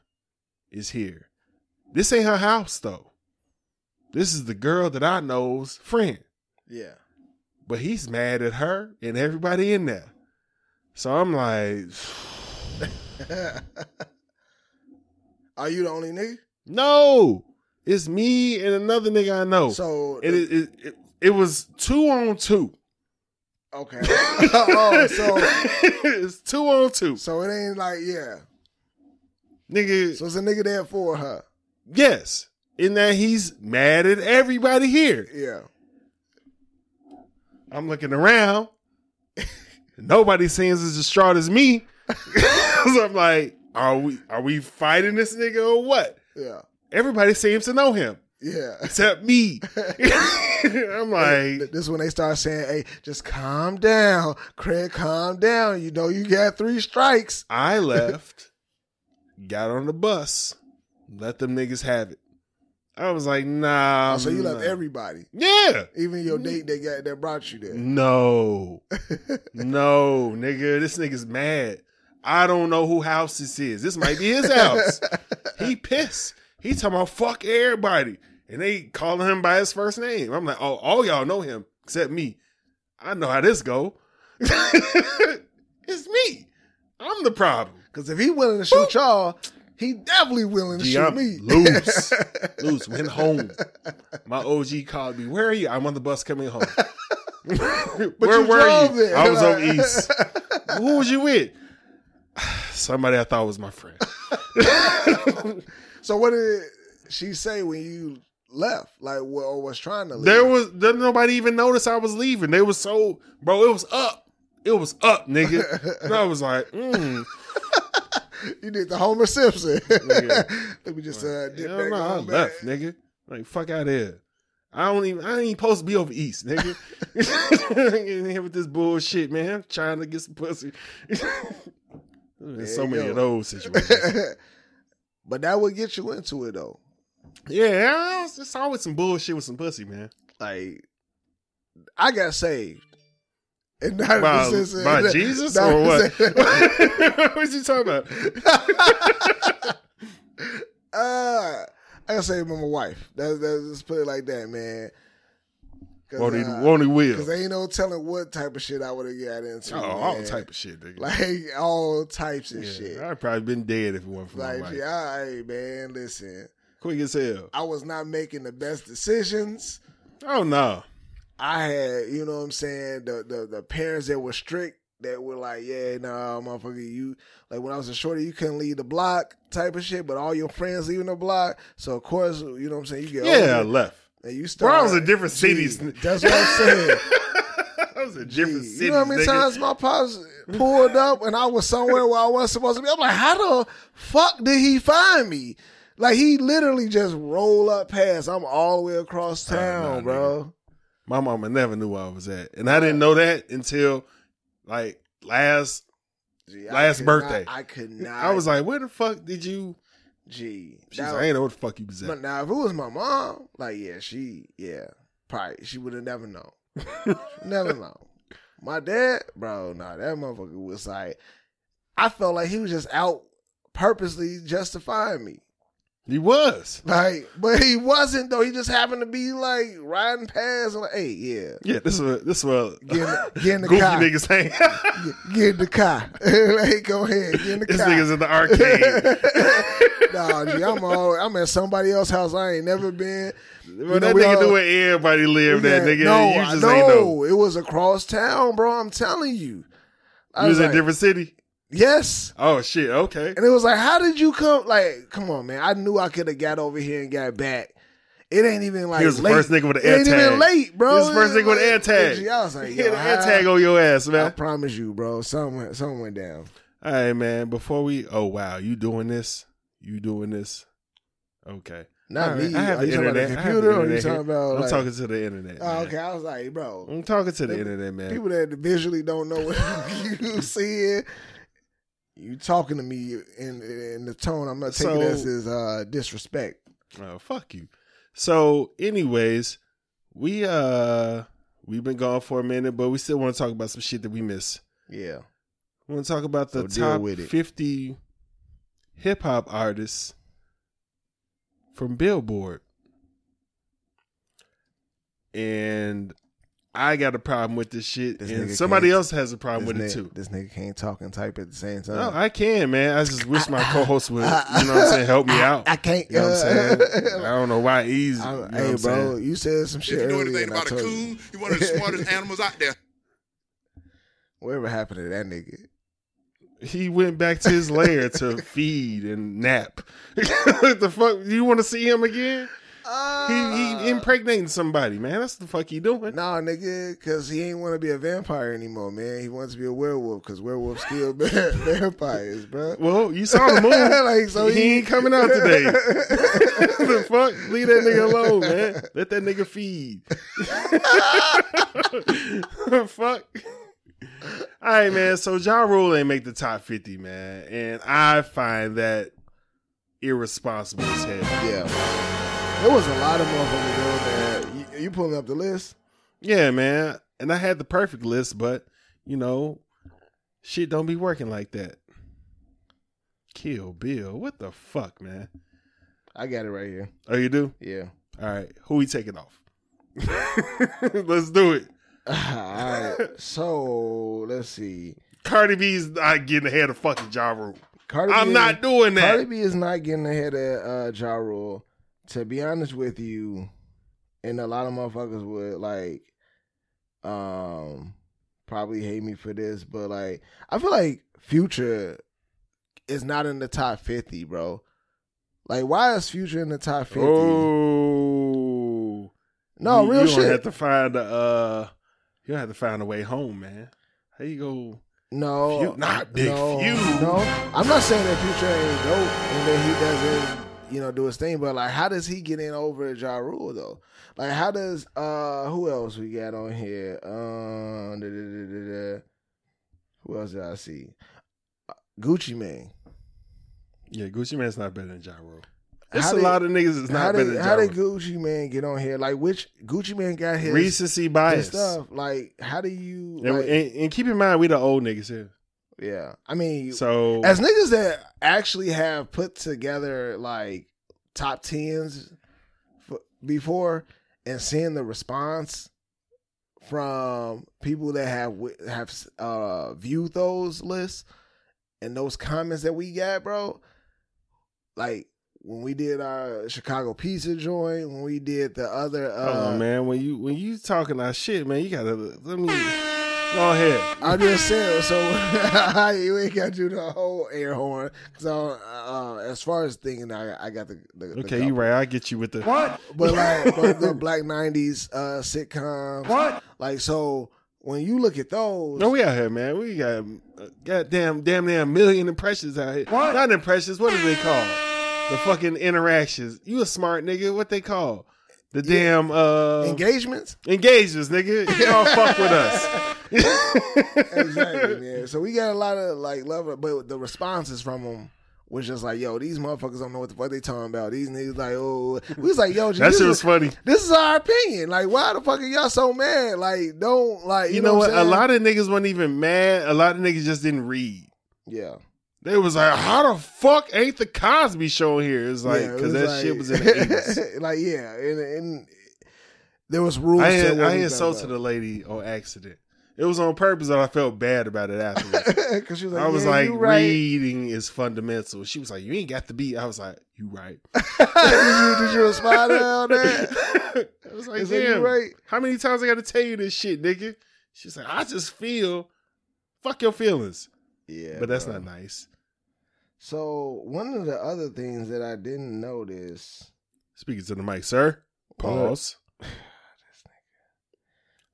is here. This ain't her house, though. This is the girl that I know's friend. Yeah. But he's mad at her and everybody in there. So I'm like... Are you the only nigga? No. It's me and another nigga I know. So... It was 2-on-2. Okay. Oh, so... It's 2-on-2. So it ain't like, yeah. Nigga... So it's a nigga there for her. Yes. In that he's mad at everybody here. Yeah. I'm looking around. Nobody seems as distraught as me. So I'm like, are we fighting this nigga or what? Yeah. Everybody seems to know him. Yeah. Except me. I'm like. This is when they start saying, hey, just calm down. Craig, calm down. You know you got 3 strikes. I left, got on the bus, let them niggas have it. I was like, nah. Oh, so you left everybody? Yeah. Even your date that brought you there? No. No, nigga. This nigga's mad. I don't know who house this is. This might be his house. He pissed. He talking about fuck everybody. And they calling him by his first name. I'm like, oh, all y'all know him except me. I know how this go. It's me. I'm the problem. Because if he willing to shoot y'all... He definitely willing to shoot me. Loose. Went home. My OG called me. Where are you? I'm on the bus coming home. Where were you? There. I was over east. Who was you with? Somebody I thought was my friend. So what did she say when you left? Like, or was trying to leave? There nobody even noticed I was leaving. They was so, bro, it was up. It was up, nigga. And I was like, You did the Homer Simpson. Let me just dip back. No, I left, nigga. Like, fuck out of here. I ain't supposed to be over east, nigga. I ain't in here with this bullshit, man. I'm trying to get some pussy. There's so many of those situations. But that would get you into it, though. Yeah, it's always some bullshit with some pussy, man. Like, I got saved. And not by Jesus or what? What you talking about? I gotta say, with my wife. Let's put it like that, man. Won't he will? Because ain't no telling what type of shit I would have got into. Oh, man. All type of shit, nigga. Like all types of shit. I'd probably been dead if it wasn't for my wife. Yeah, hey, man, listen. Quick as hell. I was not making the best decisions. Oh no. I had, you know what I'm saying, the parents that were strict, that were like, yeah, nah, motherfucker, you, like when I was a shorty, you couldn't leave the block type of shit, but all your friends leaving the block. So, of course, you know what I'm saying, you get older. Yeah, I left. And you start. Bro, I was in different cities. That's what I'm saying. I was in different cities, you know how many times my pops pulled up and I was somewhere where I wasn't supposed to be? I'm like, how the fuck did he find me? Like, he literally just roll up past. I'm all the way across town, bro. Nigga. My mama never knew where I was at. And I didn't know that until like last birthday. I could not. I was like, where the fuck did you? Gee. She's like, I ain't know what the fuck you was at. Now, if it was my mom, like, yeah, probably. She would have never known. Never known. My dad, bro, that motherfucker was like, I felt like he was just out purposely justifying me. He was. Like, but he wasn't though. He just happened to be like riding past and like, hey, yeah. Yeah, this was get in the car. Niggas hang. Get in the car. Hey, go ahead. Get in the car. This nigga's in the arcade. Gee, I'm at somebody else's house I ain't never been. Well, that nigga knew where everybody lived at, nigga. No, you just ain't know. It was across town, bro. I'm telling you. You was in a different city? Yes. Oh, shit. Okay. And it was like, how did you come? Like, come on, man. I knew I could have got over here and got back. It ain't even like late. He was the first nigga with an air tag. It ain't even late, bro. He was the first nigga with an air tag. I was like, yo, he had an air tag on your ass, man. I promise you, bro. Something went down. All right, man. Before we... Oh, wow. You doing this? Okay. Not me. Are you talking about the computer or are you talking about... I'm talking to the internet. Oh, okay. I was like, bro. I'm talking to the internet, man. People that visually don't know what you see. You talking to me in the tone. I'm not taking this as disrespect. Oh, fuck you. So, anyways, we've been gone for a minute, but we still want to talk about some shit that we miss. Yeah. We want to talk about the top 50 hip-hop artists from Billboard. And I got a problem with this shit, and somebody else has a problem with it, too. This nigga can't talk and type at the same time. No, I can, man. I just wish my co-host would, you know what I'm saying, help me out. I can't. You know what I'm saying? I don't know why easy. Hey, bro, you said some shit earlier. If you know anything about a coon, you're one of the smartest animals out there. Whatever happened to that nigga? He went back to his lair to feed and nap. What the fuck? You want to see him again? He impregnating somebody, man. That's the fuck he doing. Nah, nigga, because he ain't want to be a vampire anymore, man. He wants to be a werewolf because werewolves kill vampires, bro. Well, you saw the movie. Like, so he ain't coming out today. The fuck? Leave that nigga alone, man. Let that nigga feed. Fuck. All right, man. So Ja Rule ain't make the top 50, man. And I find that irresponsible as hell. Yeah. There was a lot of motherfuckers doing that. You pulling up the list? Yeah, man. And I had the perfect list, but, you know, shit don't be working like that. Kill Bill. What the fuck, man? I got it right here. Oh, you do? Yeah. All right. Who we taking off? Let's do it. All right. So, let's see. Cardi B's not getting ahead of fucking Ja Rule. I'm not doing that. Cardi B is not getting ahead of Ja Rule. To be honest with you, and a lot of motherfuckers would like probably hate me for this, but like I feel like Future is not in the top 50, bro. Like, why is Future in the top 50? Oh no, real shit. You don't have to find a way home, man. How you go? No, not big. No, I'm not saying that Future ain't dope and that he doesn't, you know, do his thing, but like, how does he get in over Ja Rule though? Like, how does who else we got on here? Who else did I see? Gucci Mane. Yeah, Gucci Mane's not better than Ja Rule. There's a lot of niggas that's not better than Ja Rule. How did Gucci Mane get on here? Like, which Gucci Mane got his recency bias stuff? Like, how do you? And keep in mind, we the old niggas here. Yeah, I mean, so as niggas that actually have put together like top 10s before and seeing the response from people that have viewed those lists and those comments that we got, bro. Like when we did our Chicago pizza joint, when we did the other, oh man, when you talking our shit, man, you gotta let me. Go ahead. I just said so. You ain't got to do the whole air horn because as far as thinking, I got the okay. The you right. I get you with the what, but like but the Black 90s sitcoms. What, like so when you look at those. No, we out here, man. We got goddamn million impressions out here. What? Not impressions. What do they call the fucking interactions? You a smart nigga? What they call the damn engagements? Engagements, nigga. Y'all fuck with us. Exactly, man. So we got a lot of like love, but the responses from them was just like, yo, these motherfuckers don't know what the fuck they talking about. These niggas like, oh, we was like, yo, that shit was funny. This is our opinion. Like, why the fuck are y'all so mad? Like, don't like, you know what? A lot of niggas weren't even mad. A lot of niggas just didn't read. Yeah. They was like, how the fuck ain't the Cosby Show here? It's like, because that shit was in the 80s. Like, yeah. And there was rules. I insulted a lady on accident. It was on purpose that I felt bad about it afterwards. 'Cause she was like, I was like, reading is fundamental. She was like, you ain't got to be. I was like, you right. Did you respond on that? I was like, damn, right? How many times I got to tell you this shit, nigga? She's like, I just feel, fuck your feelings. Yeah. But that's not nice. So one of the other things that I didn't notice. Speaking to the mic, sir. Pause.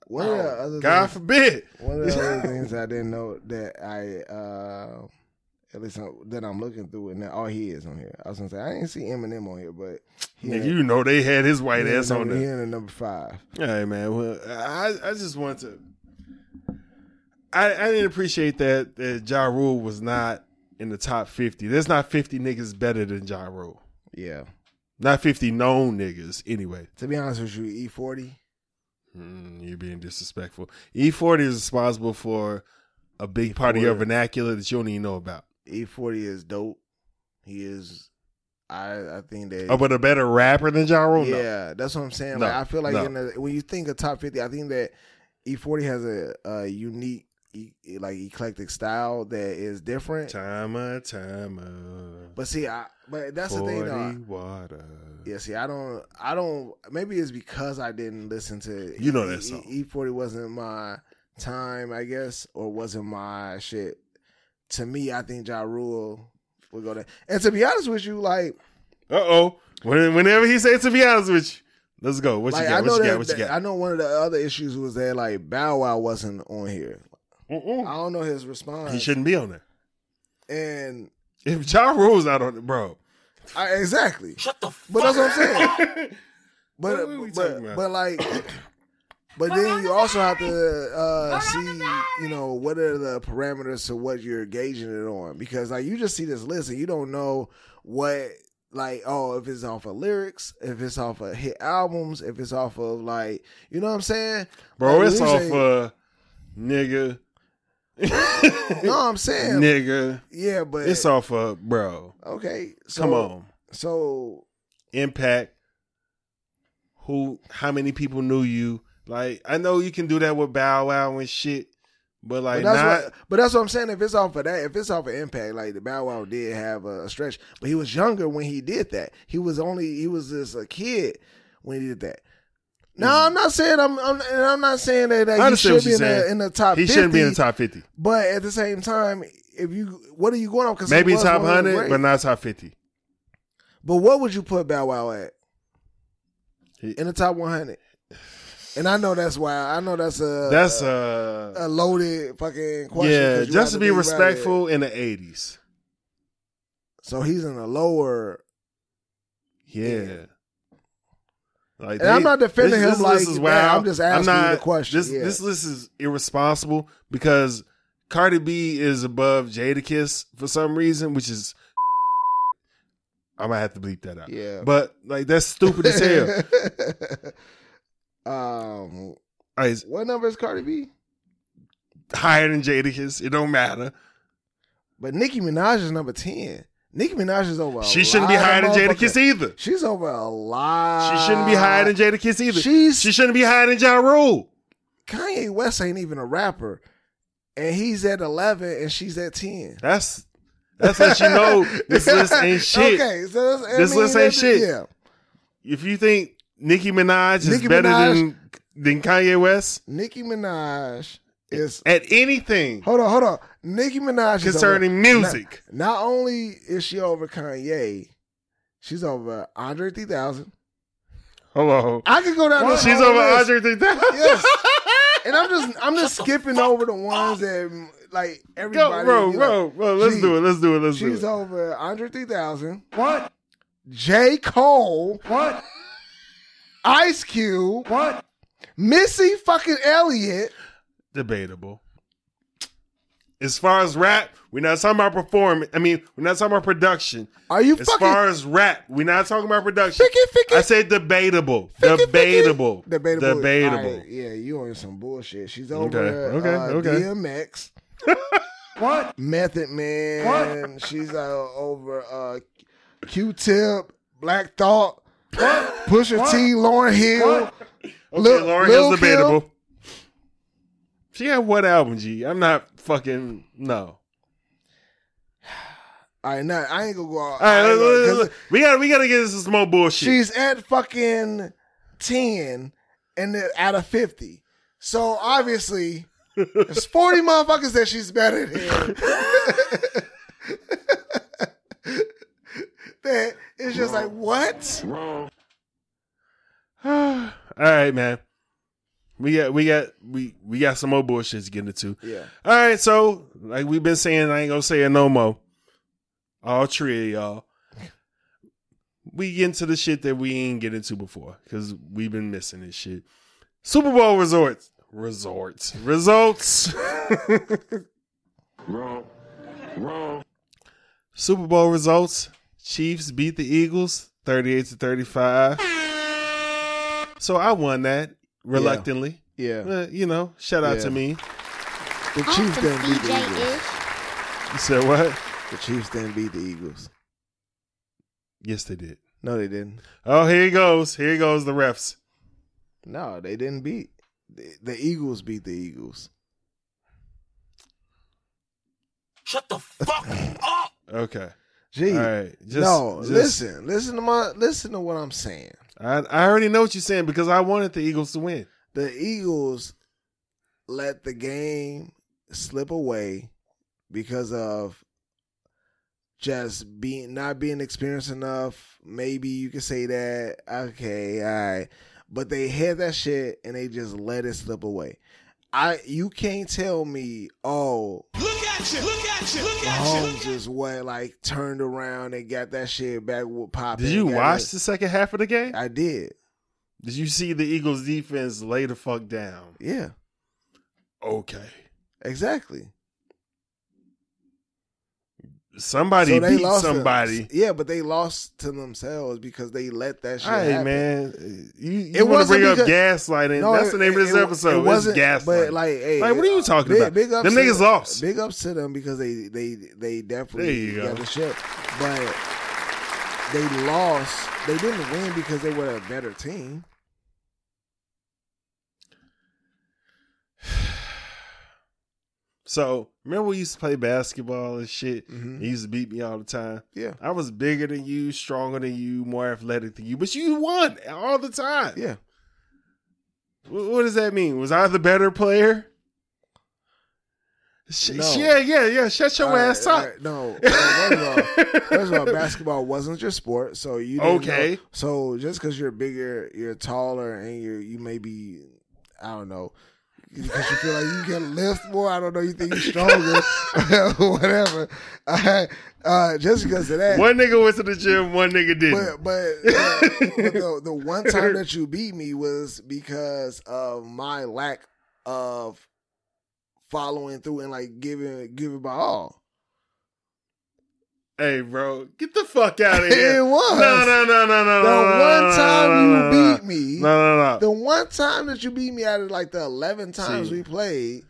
What are other God things, forbid. What are the other things I didn't know that I, at least that I'm looking through it now? Oh, he is on here. I was going to say, I didn't see Eminem on here, but. You know they had his white ass on there. He in the number 5. All right, man. Well, I just wanted to. I didn't appreciate that Ja Rule was not in the top 50. There's not 50 niggas better than Ja Rule. Yeah. Not 50 known niggas, anyway. To be honest with you, E-40. You're being disrespectful. E-40 is responsible for a big part of your vernacular that you don't even know about. E-40 is dope. He is, I think that... Oh, but a better rapper than Ja Rule? Yeah, no. That's what I'm saying. No, like, I feel like when you think of top 50, I think that E-40 has a unique, like, eclectic style that is different. Timer. But see, but that's the thing, though. Water. Yeah, see, I don't. Maybe it's because I didn't listen to. You know that song. E40 wasn't my time, I guess, or wasn't my shit. To me, I think Ja Rule would go there. And to be honest with you, like, whenever he says "to be honest with you," let's go. What, like, you got? What you got? I know one of the other issues was that, like, Bow Wow wasn't on here. I don't know his response. He shouldn't be on there. And if Ja Rule's not on it, bro. Exactly. Shut the fuck up. But that's what I'm saying. But then you also have to see, you know, what are the parameters to what you're gauging it on? Because, like, you just see this list and you don't know what, like, if it's off of lyrics, if it's off of hit albums, if it's off of, like, you know what I'm saying? Bro, like, it's off of nigga. No, I'm saying nigga. Yeah, but it's off of bro. Okay, so, come on. So impact. Who? How many people knew you? Like, I know you can do that with Bow Wow and shit, but like, but that's what I'm saying. If it's off of that, if it's off of impact, like the Bow Wow did have a stretch, but he was younger when he did that. He was just a kid when he did that. No, I'm not saying that he should be in the top 50. He shouldn't be in the top 50. But at the same time, what are you going off? Maybe top 100, but not top 50. But what would you put Bow Wow at? In the top 100. And I know that's wild. I know that's a loaded fucking question. Yeah, just to be respectful right in the 80s. So he's in the lower. Yeah. End. Like, and I'm not defending him like that. I'm just asking you the question. This list is irresponsible because Cardi B is above Jadakiss for some reason, which is I might have to bleep that out. Yeah, but like that's stupid as hell. What number is Cardi B? Higher than Jadakiss. It don't matter. But Nicki Minaj is number 10. Nicki Minaj is over. She shouldn't be higher than Jadakiss either. She's over a lot. She shouldn't be higher than Jadakiss either. She shouldn't be higher than Ja Rule. Kanye West ain't even a rapper, and he's at 11, and she's at 10. That's what you know. This list ain't shit. Okay, so this list ain't shit. Yeah. If you think Nicki Minaj is better than Kanye West, Nicki Minaj is at anything. Hold on. Nicki Minaj concerning is over, music. Not only is she over Kanye, she's over Andre 3000. Hello. I could go down. Well, she's over Andre 3000. Yes. And I'm just skipping over the ones that like everybody. Bro, let's do it. She's over Andre 3000. What? J. Cole. What? Ice Cube. What? Missy fucking Elliott. Debatable. As far as rap, we're not talking about performance. I mean, we're not talking about production. Are you as fucking... far as rap, we're not talking about production. I said debatable. Debatable. Right. Yeah, you on some bullshit. She's over DMX. What? Method Man. What? She's over Q-Tip, Black Thought, Pusha T, Lauryn Hill. What? Okay, Lauryn Hill's debatable. Hill. She had what album, G? I'm not fucking, no. All right, nah, I ain't gonna go out. All right, look. We gotta get this some more bullshit. She's at fucking 10 and out of 50. So obviously, there's 40 motherfuckers that she's better than. That it's just wrong. Like, what? Wrong. All right, man. We got some more bullshit to get into. Yeah. All right, so like we've been saying, I ain't gonna say it no more. All three of y'all. We get into the shit that we ain't get into before because we've been missing this shit. Super Bowl results. Wrong. Super Bowl results. Chiefs beat the Eagles 38-35. So I won that reluctantly. Yeah. Shout out to me. The Chiefs didn't beat the Eagles. You said what? The Chiefs didn't beat the Eagles. Yes, they did. No, they didn't. Oh, here he goes. Here goes the refs. No, they didn't beat. The Eagles beat the Eagles. Shut the fuck up. Okay. Gee. All right. Listen to what I'm saying. I already know what you're saying because I wanted the Eagles to win. The Eagles let the game slip away because of just not being experienced enough. Maybe you could say that. Okay, all right. But they had that shit and they just let it slip away. You can't tell me, oh, look at you. Mahomes is what turned around and got that shit back with Pop. Did you watch the second half of the game? I did. Did you see the Eagles defense lay the fuck down? Yeah. Okay. Exactly. Somebody beat somebody. Yeah, but they lost to themselves because they let that shit happen. Hey, man. You want to bring up gaslighting. No, that's the name of this episode. It's gaslighting. But what are you talking about? Them niggas lost. Big ups to them because they definitely got the shit. But they lost. They didn't win because they were a better team. So, remember we used to play basketball and shit? Mm-hmm. You used to beat me all the time. Yeah. I was bigger than you, stronger than you, more athletic than you, but you won all the time. Yeah. What does that mean? Was I the better player? No. Yeah. Shut your ass up. No. First of all, basketball wasn't your sport, so you didn't know. So, just because you're bigger, you're taller, and you may be, I don't know, because you feel like you can lift more. I don't know. You think you're stronger. Whatever. Just because of that. One nigga went to the gym. One nigga didn't. But the one time that you beat me was because of my lack of following through and giving my all. Hey, bro, get the fuck out of here. It was. No. The one time you beat me. No. The one time that you beat me out of the 11 times we played.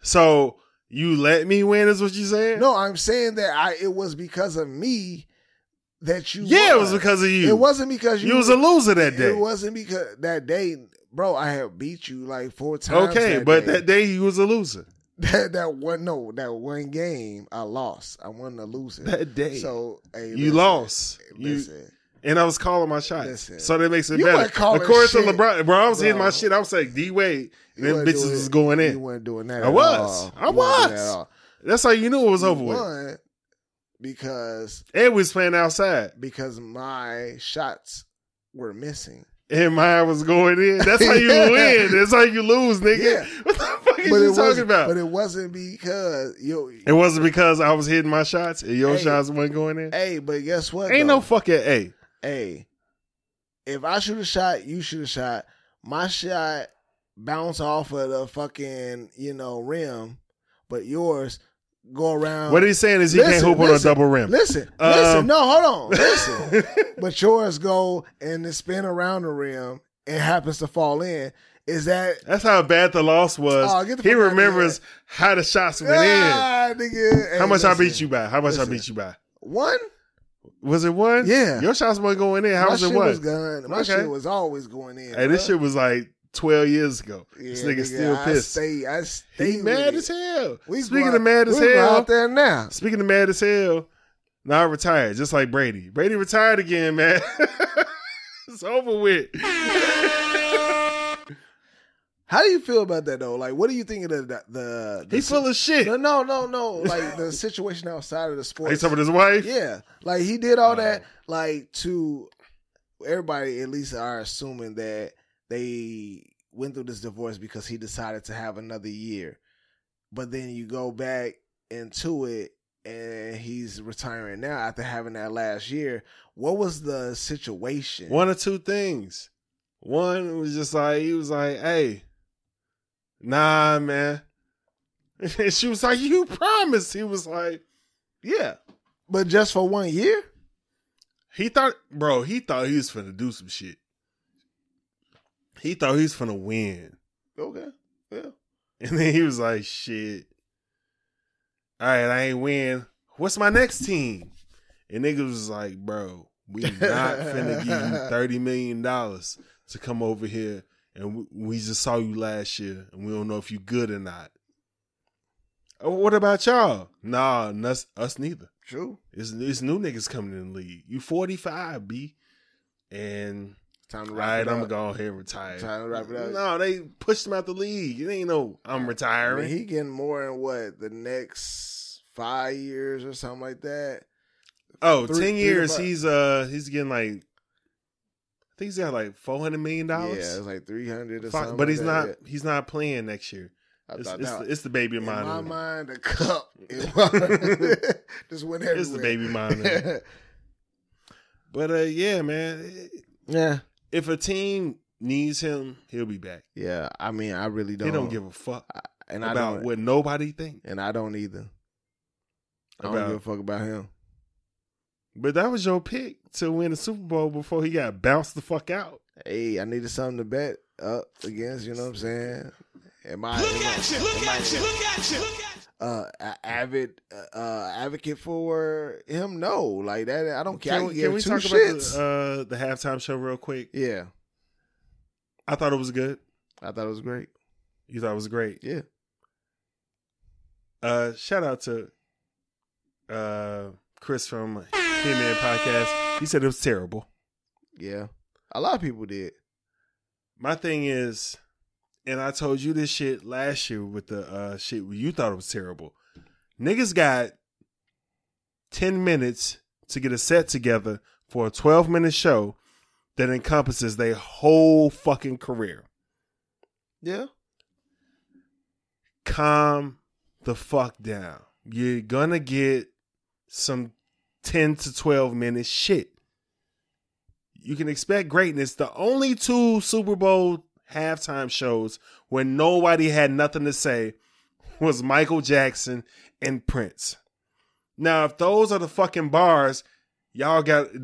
So you let me win is what you're saying? No, I'm saying that it was because of me that you won. Yeah, it was because of you. It wasn't because you. You was a loser that day. It wasn't because that day, bro, I had beat you 4 times. Okay, that day you was a loser. That one game I lost. I wasn't a loser that day. So you lost. Listen. And I was calling my shots. Listen. So that makes it better. According to LeBron, bro, I was hitting my shit. I was like D Wade. Then bitches was going in. You weren't doing that. I was. That's how you knew it was over with. Because it was playing outside. Because my shots were missing. And mine was going in. That's how you win. That's how you lose, nigga. Yeah. What the fuck are you talking about? But it wasn't because it wasn't because I was hitting my shots and your shots weren't going in. Hey, but guess what? Ain't no fucking A. Hey, if I shoot a shot, you shoot a shot. My shot bounce off of the fucking rim, but yours go around. What he's saying is he can't hoop on a double rim. Listen. No, hold on. Listen. But yours go and spin around the rim and happens to fall in. That's how bad the loss was. He remembers how the shots went in. Nigga. Hey, I beat you by? One? Was it one? Yeah. Your shots weren't going in. How was it one? My shit was always going in. Hey, bro. This shit was 12 years ago. Yeah, this nigga still pissed. He mad as hell. Speaking of mad as hell, now I retired, just like Brady. Brady retired again, man. It's over with. How do you feel about that though? What do you think of the he's full of shit. No. The situation outside of the sport. He's talking with his wife? Yeah. He did all that to everybody at least are assuming that they went through this divorce because he decided to have another year. But then you go back into it and he's retiring now after having that last year. What was the situation? One or two things. One was just like, he was like, hey, nah, man. And she was like, you promised. He was like, yeah. But just for 1 year? He thought he was finna do some shit. He thought he was finna win. Okay. Yeah. And then he was like, shit. All right, I ain't win. What's my next team? And niggas was like, bro, we not finna give you $30 million to come over here. And we just saw you last year. And we don't know if you good or not. Oh, what about y'all? Nah, us neither. True. It's new niggas coming in the league. You 45, B. And time to wrap it up. I'm going to go ahead and retire. Time to wrap it up. No, they pushed him out the league. It ain't no, I'm retiring. I mean, he getting more in what, the next 5 years or something like that? Oh, 10 years, he's getting like, I think he's got like $400 million. Yeah, it's like 300 or something. But he's not playing next year. It's the baby monitor. In my mind, a cup. Just went everywhere. It's the baby monitor. But yeah, man. Yeah. If a team needs him, he'll be back. Yeah, I mean, I really don't. They don't give a fuck about what nobody thinks. And I don't either. I don't give a fuck about him. But that was your pick to win the Super Bowl before he got bounced the fuck out. Hey, I needed something to bet up against, you know what I'm saying? Advocate for him? No, like that. I don't care. Can we talk about the halftime show real quick? Yeah, I thought it was good. I thought it was great. You thought it was great? Yeah. Shout out to Chris from Hitman Podcast. He said it was terrible. Yeah, a lot of people did. My thing is. And I told you this shit last year with the shit where you thought it was terrible. Niggas got 10 minutes to get a set together for a 12-minute show that encompasses their whole fucking career. Yeah. Calm the fuck down. You're gonna get some 10 to 12-minute shit. You can expect greatness. The only two Super Bowl halftime shows where nobody had nothing to say was Michael Jackson and Prince. Now, if those are the fucking bars, you're not getting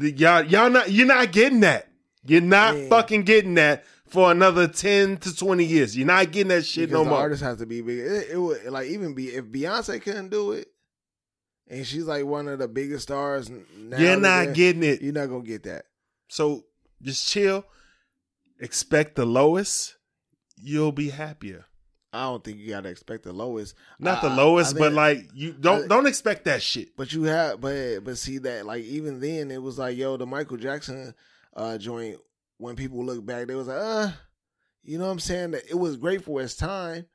that. You're not fucking getting that for another 10 to 20 years. You're not getting that shit because no more. Artists have to be big. It would like even be if Beyonce couldn't do it, and she's like one of the biggest stars. Now you're not getting it. You're not gonna get that. So just chill. Expect the lowest, you'll be happier. I don't think you gotta expect the lowest. Not the lowest, but like you don't expect that shit. But you have, but see that like even then it was like yo the Michael Jackson joint. When people look back, they was like you know what I'm saying? It was great for its time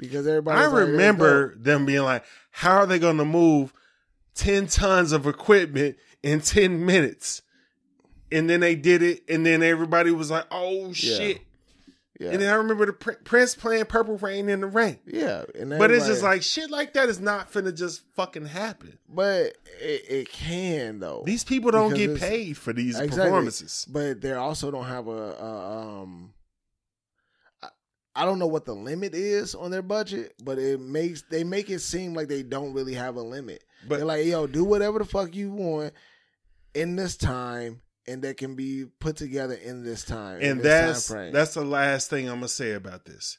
because everybody. I remember them being like, how are they gonna move 10 tons of equipment in 10 minutes? And then they did it, and then everybody was like, oh, shit. Yeah. And then I remember the Prince playing Purple Rain in the Rain. Yeah. But it's just like, shit like that is not finna just fucking happen. But it can, though. These people don't get paid for these performances. But they also don't have I don't know what the limit is on their budget, but they make it seem like they don't really have a limit. But they're like, yo, do whatever the fuck you want in this time. And that can be put together in this time. And that's the last thing I'm going to say about this.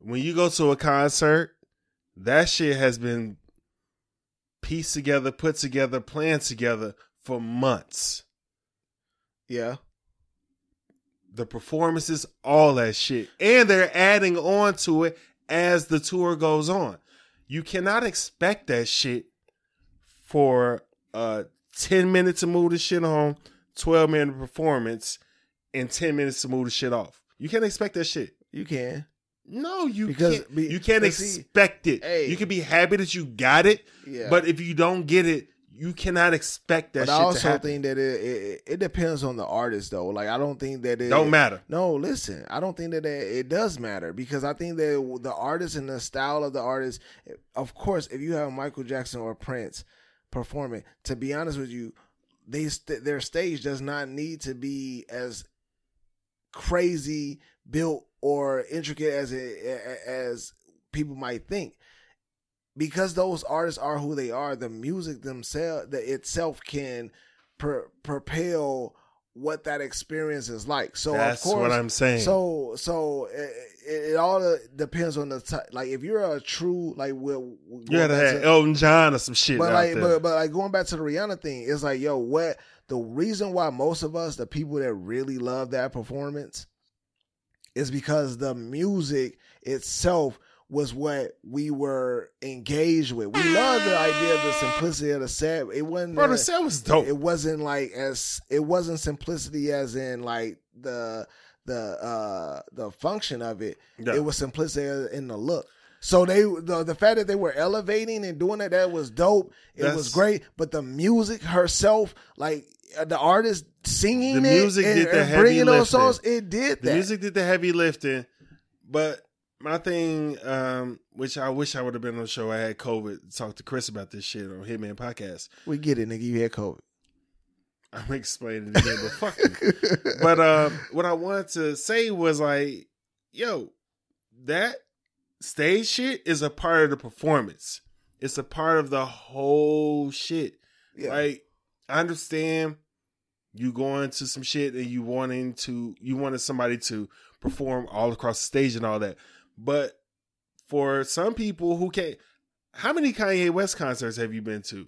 When you go to a concert, that shit has been pieced together, put together, planned together for months. Yeah. The performances, all that shit. And they're adding on to it as the tour goes on. You cannot expect that shit for 10 minutes to move the shit home. 12-minute performance and 10 minutes to move the shit off. You can't expect that shit. You can. No, you can't. You can't expect it. Hey. You can be happy that you got it, but if you don't get it, you cannot expect that shit to happen. But I also think that it depends on the artist, though. Like, I don't think that it... Don't matter. No, listen. I don't think that it does matter, because I think that the artist and the style of the artist... Of course, if you have Michael Jackson or Prince performing, to be honest with you, their stage does not need to be as crazy built or intricate as people might think. Because those artists are who they are, the music itself can propel what that experience is like. So that's, of course, what I'm saying. So it all depends on the type. Like, if you're a true, like, you had to have Elton John or some shit. But going back to the Rihanna thing, it's like, yo, what the reason why most of us, the people that really love that performance, is because the music itself was what we were engaged with. We loved the idea of the simplicity of the set. It wasn't... Bro, the set was dope. It wasn't like as... It wasn't simplicity as in like the function of it. No. It was simplicity in the look. So the fact that they were elevating and doing that was dope. It was great. But the music herself, like the artist singing the music it did and bringing those songs, it did that. The music did the heavy lifting, but... My thing, which I wish I would have been on the show. I had COVID. Talked to Chris about this shit on Hitman Podcast. We get it, nigga. You had COVID. I'm explaining it again, but fuck you. But what I wanted to say was like, yo, that stage shit is a part of the performance. It's a part of the whole shit. Yeah. Like, I understand you going to some shit and you wanted somebody to perform all across the stage and all that. But for some people who can't... How many Kanye West concerts have you been to?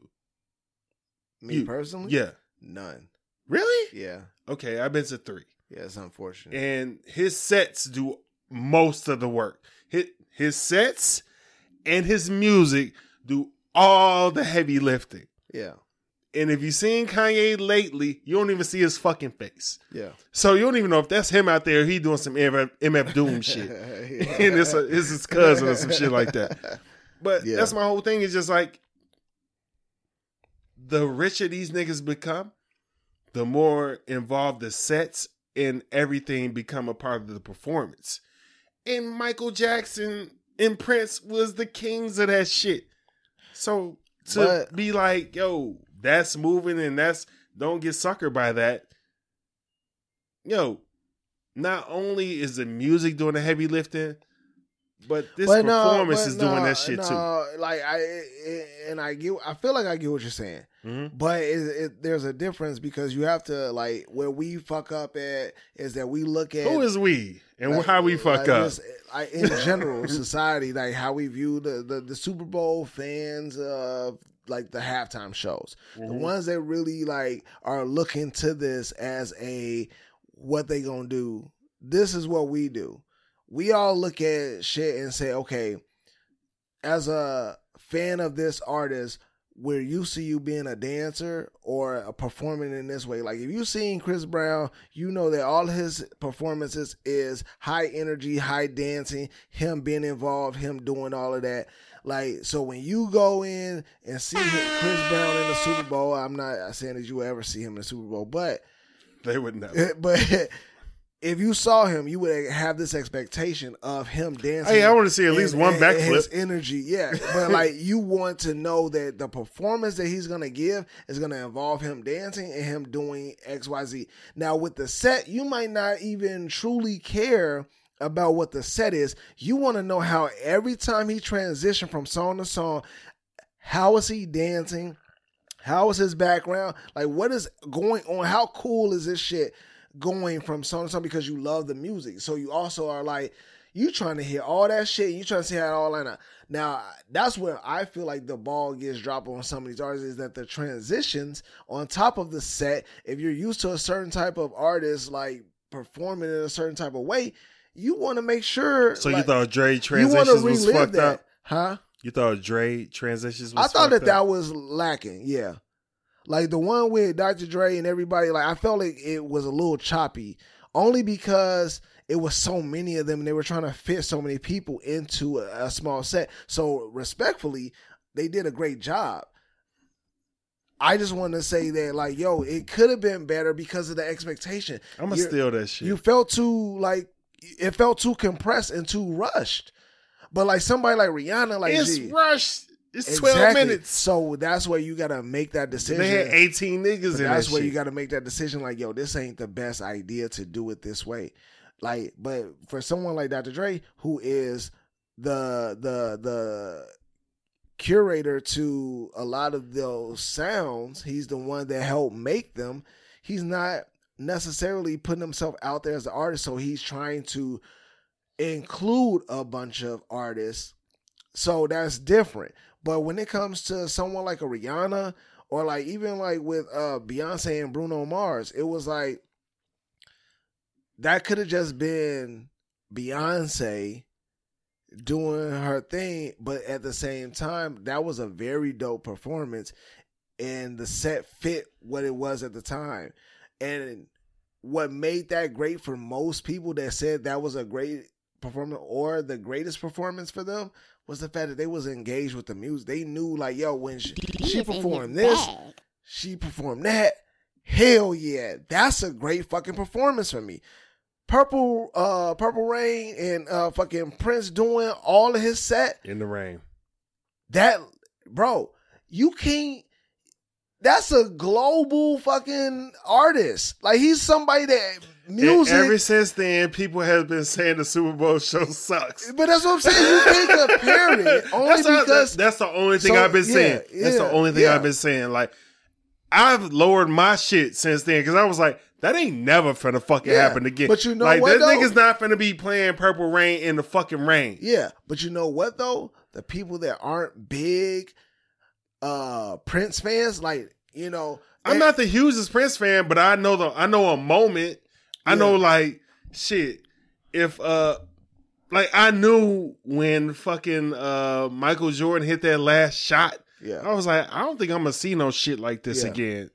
Me personally? Yeah. None. Really? Yeah. Okay, I've been to 3. Yeah, it's unfortunate. And his sets do most of the work. His sets and his music do all the heavy lifting. Yeah. And if you've seen Kanye lately, you don't even see his fucking face. Yeah. So you don't even know if that's him out there. He doing some MF Doom shit. Yeah. And it's his cousin or some shit like that. But yeah, that's my whole thing. Is just like, the richer these niggas become, the more involved the sets and everything become a part of the performance. And Michael Jackson and Prince was the kings of that shit. So be like, yo... That's moving, and that's... Don't get suckered by that. Yo, not only is the music doing the heavy lifting, but this performance is doing that shit too. Like, I feel like I get what you're saying, mm-hmm. But there's a difference, because you have to, like, where we fuck up at is that we look at who is we and like, how we fuck like up. Just, like, in general, society, like how we view the Super Bowl fans of... like the halftime shows, mm-hmm. The ones that really like are looking to this as a what they gonna do. This is what we do. We all look at shit and say, okay, as a fan of this artist, we're used to you being a dancer or a performing in this way. Like, if you've seen Chris Brown, you know that all his performances is high energy, high dancing, him being involved, him doing all of that. Like, so when you go in and see Chris Brown in the Super Bowl, I'm not saying that you will ever see him in the Super Bowl, but... They would never. But... If you saw him, you would have this expectation of him dancing. Hey, I want to see at least one backflip. His energy, yeah. But, like, you want to know that the performance that he's going to give is going to involve him dancing and him doing X, Y, Z. Now, with the set, you might not even truly care about what the set is. You want to know how every time he transitioned from song to song, how is he dancing? How is his background? Like, what is going on? How cool is this shit? Going from song to song, because you love the music, so you also are like, you trying to hear all that shit, you trying to see how it all line up. Now that's where I feel like the ball gets dropped on some of these artists, is that the transitions on top of the set. If you're used to a certain type of artist like performing in a certain type of way, you want to make sure. So like, you thought Dre transitions was fucked up, huh? You thought Dre transitions was fucked up? I thought that was lacking. Yeah. Like, the one with Dr. Dre and everybody, like, I felt like it was a little choppy, only because it was so many of them and they were trying to fit so many people into a small set. So, respectfully, they did a great job. I just want to say that, like, yo, it could have been better because of the expectation. I'm going to steal that shit. You felt too, like, it felt too compressed and too rushed. But, like, somebody like Rihanna, like, it's rushed. It's exactly. 12 minutes. So that's where you got to make that decision. They had 18 niggas in that shit. That's where you got to make that decision, like, yo, this ain't the best idea to do it this way. Like, but for someone like Dr. Dre, who is the curator to a lot of those sounds, he's the one that helped make them. He's not necessarily putting himself out there as an artist, so he's trying to include a bunch of artists. So that's different. But when it comes to someone like a Rihanna, or like even like with Beyonce and Bruno Mars, it was like that could have just been Beyonce doing her thing, but at the same time, that was a very dope performance, and the set fit what it was at the time. And what made that great for most people that said that was a great performance or the greatest performance for them was the fact that they was engaged with the music. They knew, like, yo, when she performed this, she performed that. Hell yeah, that's a great fucking performance for me. Purple Rain and fucking Prince doing all of his set in the rain. That, bro, you can't. That's a global fucking artist. Like, he's somebody that music. And ever since then, people have been saying the Super Bowl show sucks. But that's what I'm saying. You can't compare it only because that's the only thing I've been saying. That's the only thing I've been saying. Like, I've lowered my shit since then because I was like, that ain't never finna fucking happen again. But you know like, what? That nigga's not finna be playing Purple Rain in the fucking rain. Yeah, but you know what though? The people that aren't big Prince fans, like, you know, I'm not the hugest Prince fan, but I know a moment. I know, like, shit. If like, I knew when fucking Michael Jordan hit that last shot. Yeah, I was like, I don't think I'm gonna see no shit like this again.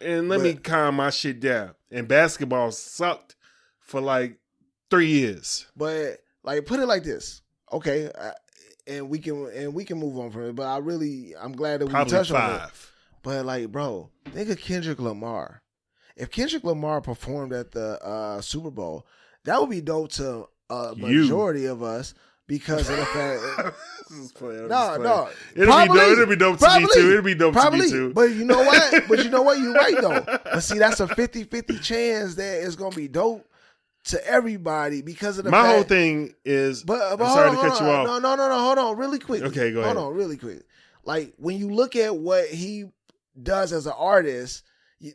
And let me calm my shit down. And basketball sucked for like 3 years. But like, put it like this, okay? And we can move on from it. But I'm glad that probably we touched on it. But like, bro, nigga, Kendrick Lamar. If Kendrick Lamar performed at the Super Bowl, that would be dope to a majority of us. Because of the fact, no, it'll be dope to me too. But you know what? You're right though. But see, that's a 50-50 chance that it's gonna be dope to everybody because of the. My whole thing is. But I'm sorry to cut you off. No. Hold on, really quick. Okay, go ahead. Hold on, really quick. Like, when you look at what he does as an artist,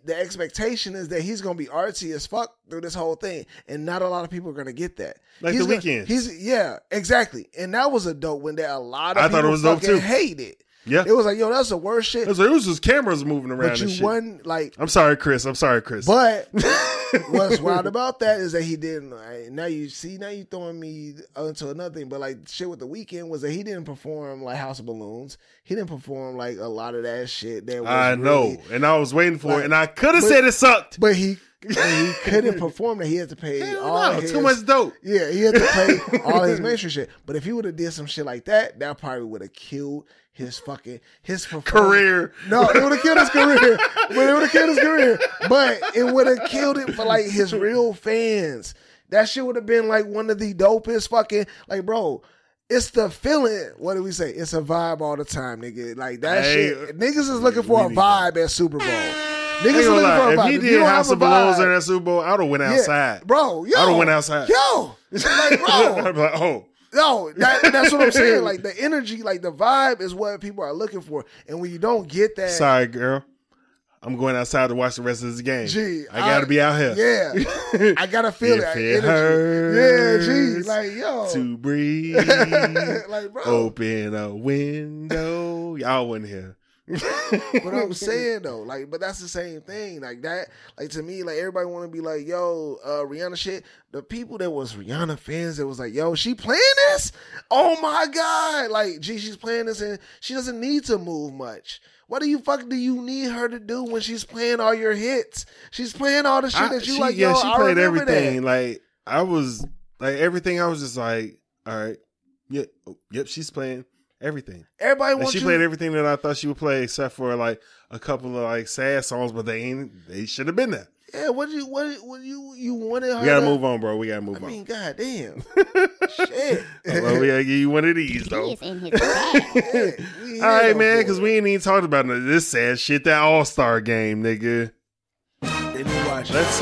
the expectation is that he's gonna be artsy as fuck through this whole thing, and not a lot of people are gonna get that. Like the Weeknd, exactly. And that was a dope one that a lot of people fucking hated. Yeah, it was like, yo, that's the worst shit. It was just cameras moving around. But you won, like, I'm sorry, Chris. But what's wild about that is that he didn't. Like, now you throwing me into another thing. But like, shit with the Weeknd was that he didn't perform like House of Balloons. He didn't perform like a lot of that shit. That was I know, and I was waiting for it, and I could have said it sucked, but he couldn't perform that. He had to pay too much dope. Yeah, he had to pay all his mainstream shit. But if he would have did some shit like that, that probably would have killed his career. No, it would have killed his career. But it would have killed it for like his real fans. That shit would have been like one of the dopest fucking, like, bro. It's the feeling. What do we say? It's a vibe all the time, nigga. Like that shit. Niggas is looking for a vibe at Super Bowl. If he did House of Balloons in that Super Bowl, I would have went outside. Bro, yo. I would have went outside. Yo. Like, bro. I'd be like, oh. No, that's what I'm saying. Like, the energy, like, the vibe is what people are looking for. And when you don't get that. Sorry, girl. I'm going outside to watch the rest of this game. Gee, I got to be out here. Yeah. I got to feel it. It hurts. Yeah, gee. Like, yo. To breathe. Like, bro. Open a window. Y'all wasn't here. But I'm saying though, like, but that's the same thing, like that, like to me, like everybody want to be like, yo, Rihanna shit. The people that was Rihanna fans that was like, yo, she playing this? Oh my god, like, gee, she's playing this and she doesn't need to move much. What the fuck do you need her to do when she's playing all your hits? She's playing all the shit that you like. Yeah, yo, she played everything. That. Like I was like everything. I was just like, all right, yep, she's playing. Everything. Everybody wants you. She played everything that I thought she would play, except for like a couple of like sad songs, but they ain't. They should have been there. Yeah, what you wanted her? We gotta move on, bro. We gotta move on. I mean, goddamn. Shit. Well, we gotta give you one of these, though. He is in his bag. All right, man, because we ain't even talking about none of this sad shit. That All-Star game, nigga. Didn't watch it. Let's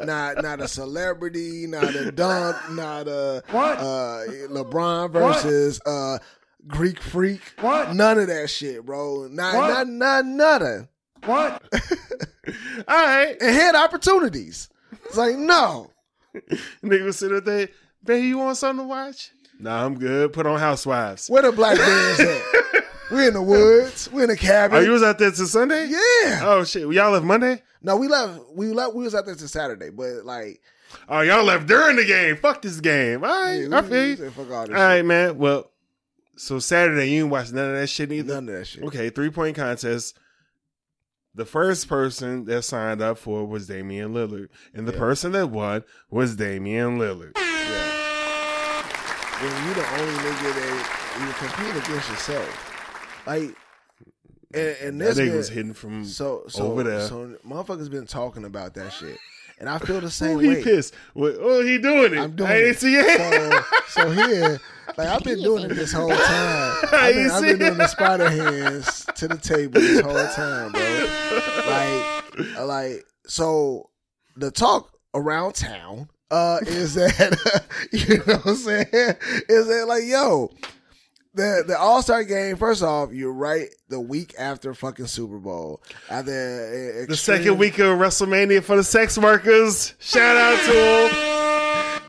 Not a celebrity, not a dunk, not a LeBron versus Greek Freak. What? None of that shit, bro. Not nothing. What? All right. And had opportunities. It's like, no. Nigga was sitting there, baby, you want something to watch? Nah, I'm good. Put on Housewives. Where the black bands at? We in the woods. We in the cabin. Oh, you was out there till Sunday? Yeah. Oh shit. Y'all left Monday? No, we left. We was out there till Saturday, but like. Oh, y'all left during the game. Fuck this game. All right. Yeah, I feel you. Fuck all this shit. All right, man. Well, so Saturday you didn't watch none of that shit either. None of that shit. Okay, 3-point contest. The first person that signed up for was Damian Lillard, and the person that won was Damian Lillard. Yeah. When you the only nigga that you compete against yourself. Like, and this nigga was hidden from over there. So motherfuckers been talking about that shit, and I feel the same way. He pissed. Oh, he doing it. I'm doing it. See it. So here, like I've been doing it this whole time. I've been doing the spider hands to the table this whole time, bro. Like so, the talk around town is that you know what I'm saying? Is that like yo? The All-Star game, first off, you're right, the week after fucking Super Bowl. After the second week of WrestleMania for the sex workers. Shout out to them.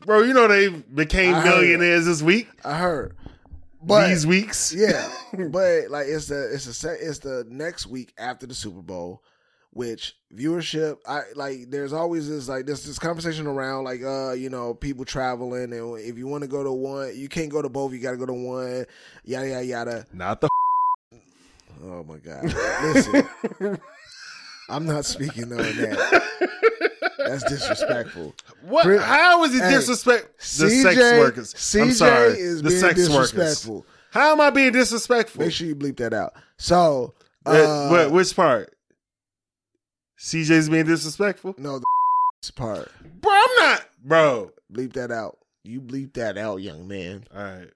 Bro, you know they became millionaires this week. I heard. But, these weeks. Yeah. But like it's the next week after the Super Bowl, which viewership, I like there's always this like this conversation around like you know, people traveling, and if you want to go to one, you can't go to both, you gotta go to one, yada yada yada. Not the oh my god. Listen. I'm not speaking on that. That's disrespectful. What? How is it disrespectful? The sex workers. CJ I'm sorry. Is the being sex disrespectful. Workers. How am I being disrespectful? Make sure you bleep that out. So which part? CJ's being disrespectful? No, the part. Bro, I'm not. Bro. Bleep that out. You bleep that out, young man. All right.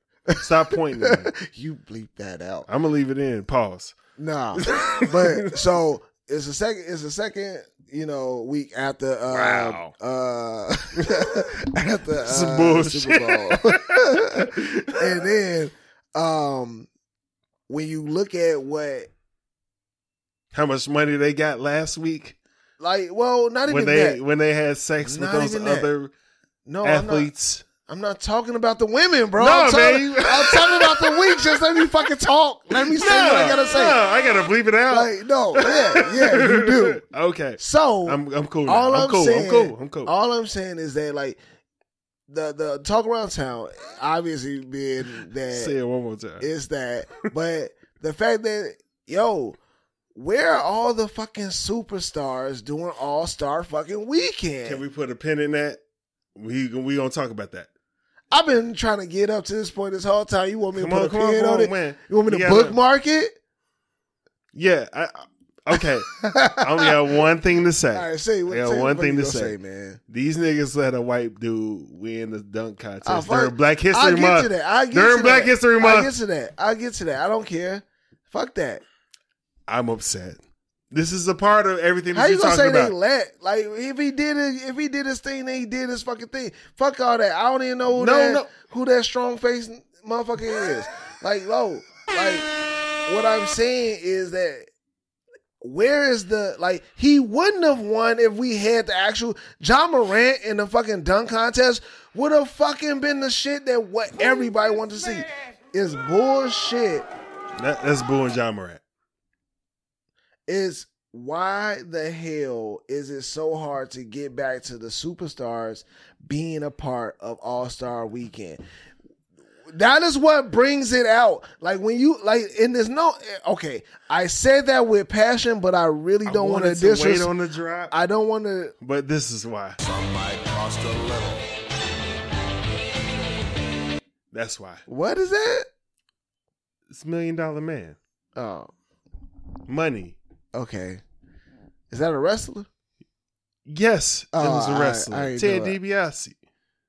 Stop pointing at me. You bleep that out. I'm going to leave it in. Pause. Nah. But so it's the second, you know, week after. Wow. After some bullshit. Super Bowl. And then when you look at what. How much money they got last week? Like, well, not even that. When they had sex with those other athletes. I'm not talking about the women, bro. No, I'm talking about the week. Just let me fucking talk. Let me say what I got to say. No, I got to bleep it out. Like, no, yeah, you do. Okay. So. I'm cool now. I'm cool. All I'm saying is that, like, the talk around town, obviously being that. Say it one more time. It's that. But the fact that, yo. Where are all the fucking superstars doing All-Star fucking weekend? Can we put a pin in that? We gonna talk about that. I've been trying to get up to this point this whole time. You want me to put a pin on it? Man. You want me to bookmark it? Yeah. Okay. I only got one thing to say. All right, say what you got to say, man. These niggas let a white dude win the dunk contest during Black History Month. I'll get to that. I'll get to that. I don't care. Fuck that. I'm upset. This is a part of everything that you're talking about. How you gonna say they let? Like, if he did his thing, then he did his fucking thing. Fuck all that. I don't even know who that strong-faced motherfucker is. Like, low. Like, what I'm saying is that where is the, like, he wouldn't have won if we had the actual, Ja Morant in the fucking dunk contest would have fucking been the shit that what everybody wanted to see. It's bullshit. That's booing Ja Morant. Is why the hell is it so hard to get back to the superstars being a part of All-Star Weekend? That is what brings it out. Like when you like, and there's no okay. I said that with passion, but I really don't want to disrespect. Wait on the drop. I don't want to. But this is why. Some might cost a little. That's why. What is that? It's $1 Million Man. Oh. Money. Okay. Is that a wrestler? Yes, it was a wrestler. I Ted DiBiase.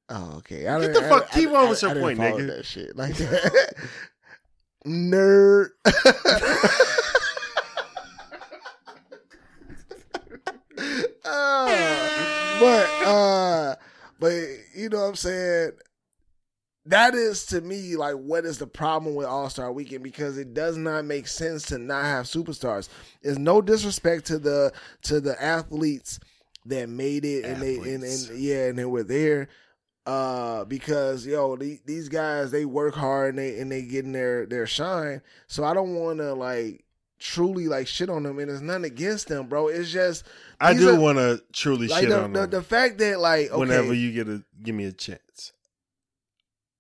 Oh, okay. I get the fuck. Keep on with your point, nigga. I didn't follow that shit like that. Nerd. But you know what I'm saying? That is, to me, like, what is the problem with All-Star Weekend? Because it does not make sense to not have superstars. There's no disrespect to the athletes that made it and they were there. Because these guys, they work hard and they getting their shine. So I don't want to truly shit on them, and it's nothing against them, bro. It's just I do want to truly shit on them. The fact that okay, whenever you give me a chance.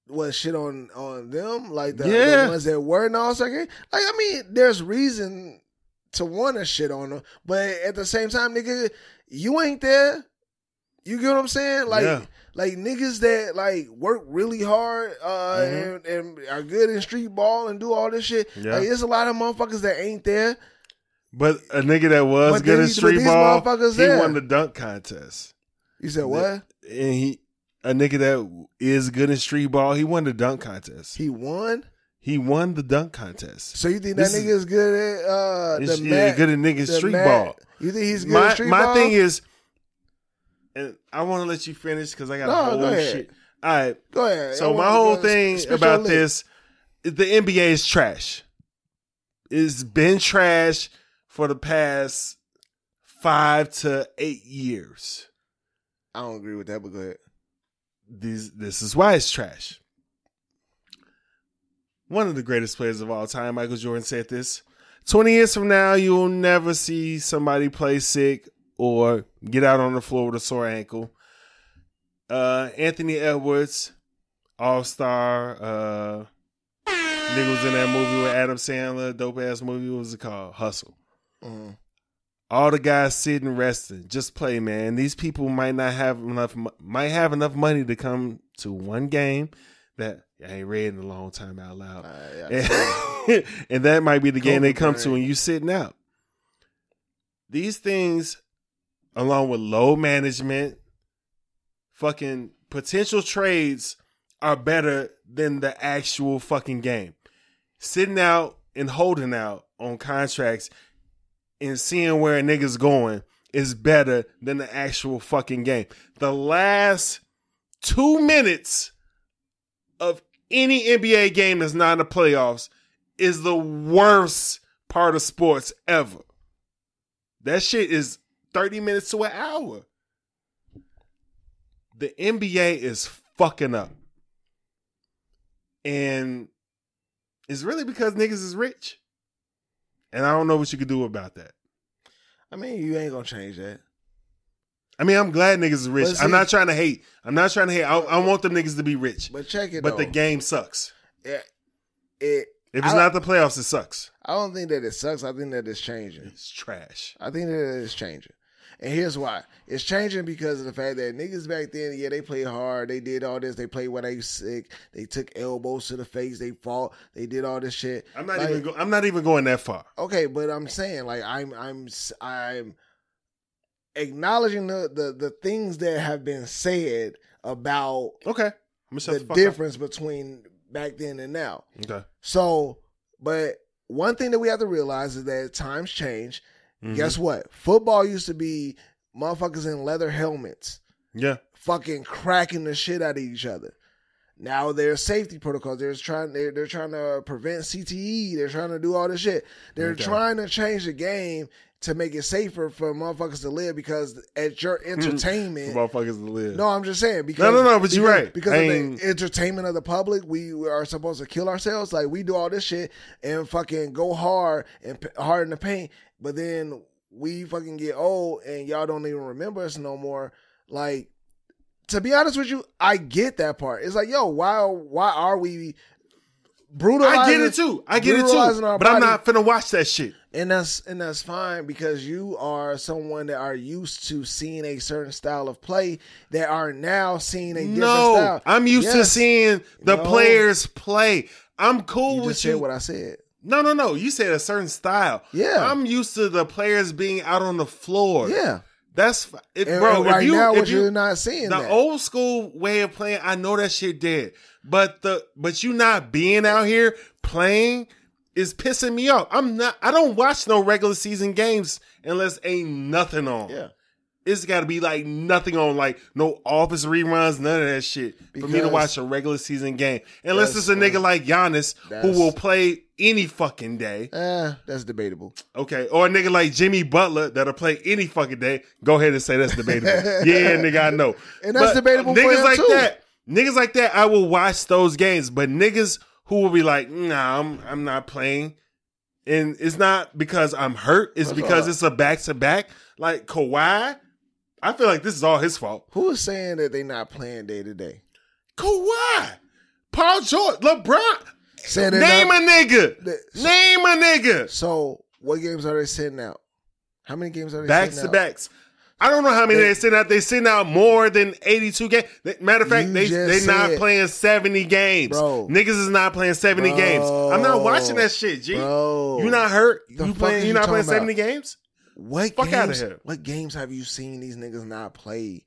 What, shit on them? The ones that were in the All-Star game? There's reason to want to shit on them, but at the same time, nigga, you ain't there. You get what I'm saying? Niggas that work really hard and are good in street ball and do all this shit. Yeah. There's a lot of motherfuckers that ain't there. But a nigga that was good in street ball, he won the dunk contest. You said what? And a nigga that is good in street ball, he won the dunk contest. He won the dunk contest. So you think that nigga is good at good at niggas street ball? You think he's good at street ball? My thing is, and I want to let you finish because I got a whole shit. All right. Go ahead. So my whole thing about this is the NBA is trash. It's been trash for the past 5 to 8 years. I don't agree with that, but go ahead. This is why it's trash. One of the greatest players of all time, Michael Jordan, said this. 20 years from now, you will never see somebody play sick or get out on the floor with a sore ankle. Anthony Edwards, All-Star. Nigga was in that movie with Adam Sandler, dope-ass movie. What was it called? Hustle. Mm-hmm. All the guys sitting, resting. Just play, man. These people might have enough money to come to one game that I ain't read in a long time out loud. And that might be the game they come to, and you sitting out. These things, along with low management, fucking potential trades, are better than the actual fucking game. Sitting out and holding out on contracts and seeing where a nigga's going is better than the actual fucking game. The last 2 minutes of any NBA game that's not in the playoffs is the worst part of sports ever. That shit is 30 minutes to an hour. The NBA is fucking up. And it's really because niggas is rich. And I don't know what you could do about that. You ain't going to change that. I'm glad niggas is rich. I'm not trying to hate. I want them niggas to be rich. But check it out. But the game sucks. Yeah. If it's not the playoffs, it sucks. I don't think that it sucks. I think that it's changing. It's trash. I think that it's changing. And here's why. It's changing because of the fact that niggas back then, they played hard. They did all this. They played when they sick. They took elbows to the face. They fought. They did all this shit. I'm not even going that far. Okay, but I'm saying I'm acknowledging the things that have been said about the difference between back then and now. Okay. So, but one thing that we have to realize is that times change. Mm-hmm. Guess what? Football used to be motherfuckers in leather helmets. Yeah. Fucking cracking the shit out of each other. Now there's safety protocols. They're trying to prevent CTE. They're trying to do all this shit. They're trying to change the game to make it safer for motherfuckers to live because at your entertainment. For motherfuckers to live. No, I'm just saying. But you're right. Because of the entertainment of the public, we are supposed to kill ourselves. We do all this shit and fucking go hard and harden the paint. But then we fucking get old and y'all don't even remember us no more. To be honest with you, I get that part. It's why are we brutalizing. I get it too. I get it too. But I'm not finna watch that shit. And that's fine, because you are someone that are used to seeing a certain style of play that are now seeing a different style. I'm used to seeing the players play. I'm cool with you. You said what I said. No. You said a certain style. Yeah. I'm used to the players being out on the floor. Yeah. That's it, and, bro. And right if you, now, if what you, you're not seeing the that. Old school way of playing, I know that shit dead. But you not being out here playing is pissing me off. I don't watch no regular season games unless ain't nothing on. Yeah, it's got to be like nothing on, like no Office reruns, none of that shit for me to watch a regular season game. Unless it's a nigga like Giannis who will play any fucking day. That's debatable. Okay. Or a nigga like Jimmy Butler that'll play any fucking day. Go ahead and say that's debatable. Yeah, nigga, I know. And that's debatable for him like too. Niggas like that, I will watch those games. But niggas who will be like, nah, I'm not playing. And it's not because I'm hurt. It's because it's a back-to-back. Like Kawhi, I feel like this is all his fault. Who is saying that they not playing day-to-day? Kawhi. Paul George. LeBron. Name a nigga. So, what games are they sitting out? How many games are they sitting out? Backs to backs. I don't know how many they're sitting out. They're sitting out more than 82 games. Matter of fact, they're not playing 70 games. Bro. Niggas is not playing 70 games. I'm not watching that shit, G. Bro. You not hurt? You not playing 70 games? What games have you seen these niggas not play?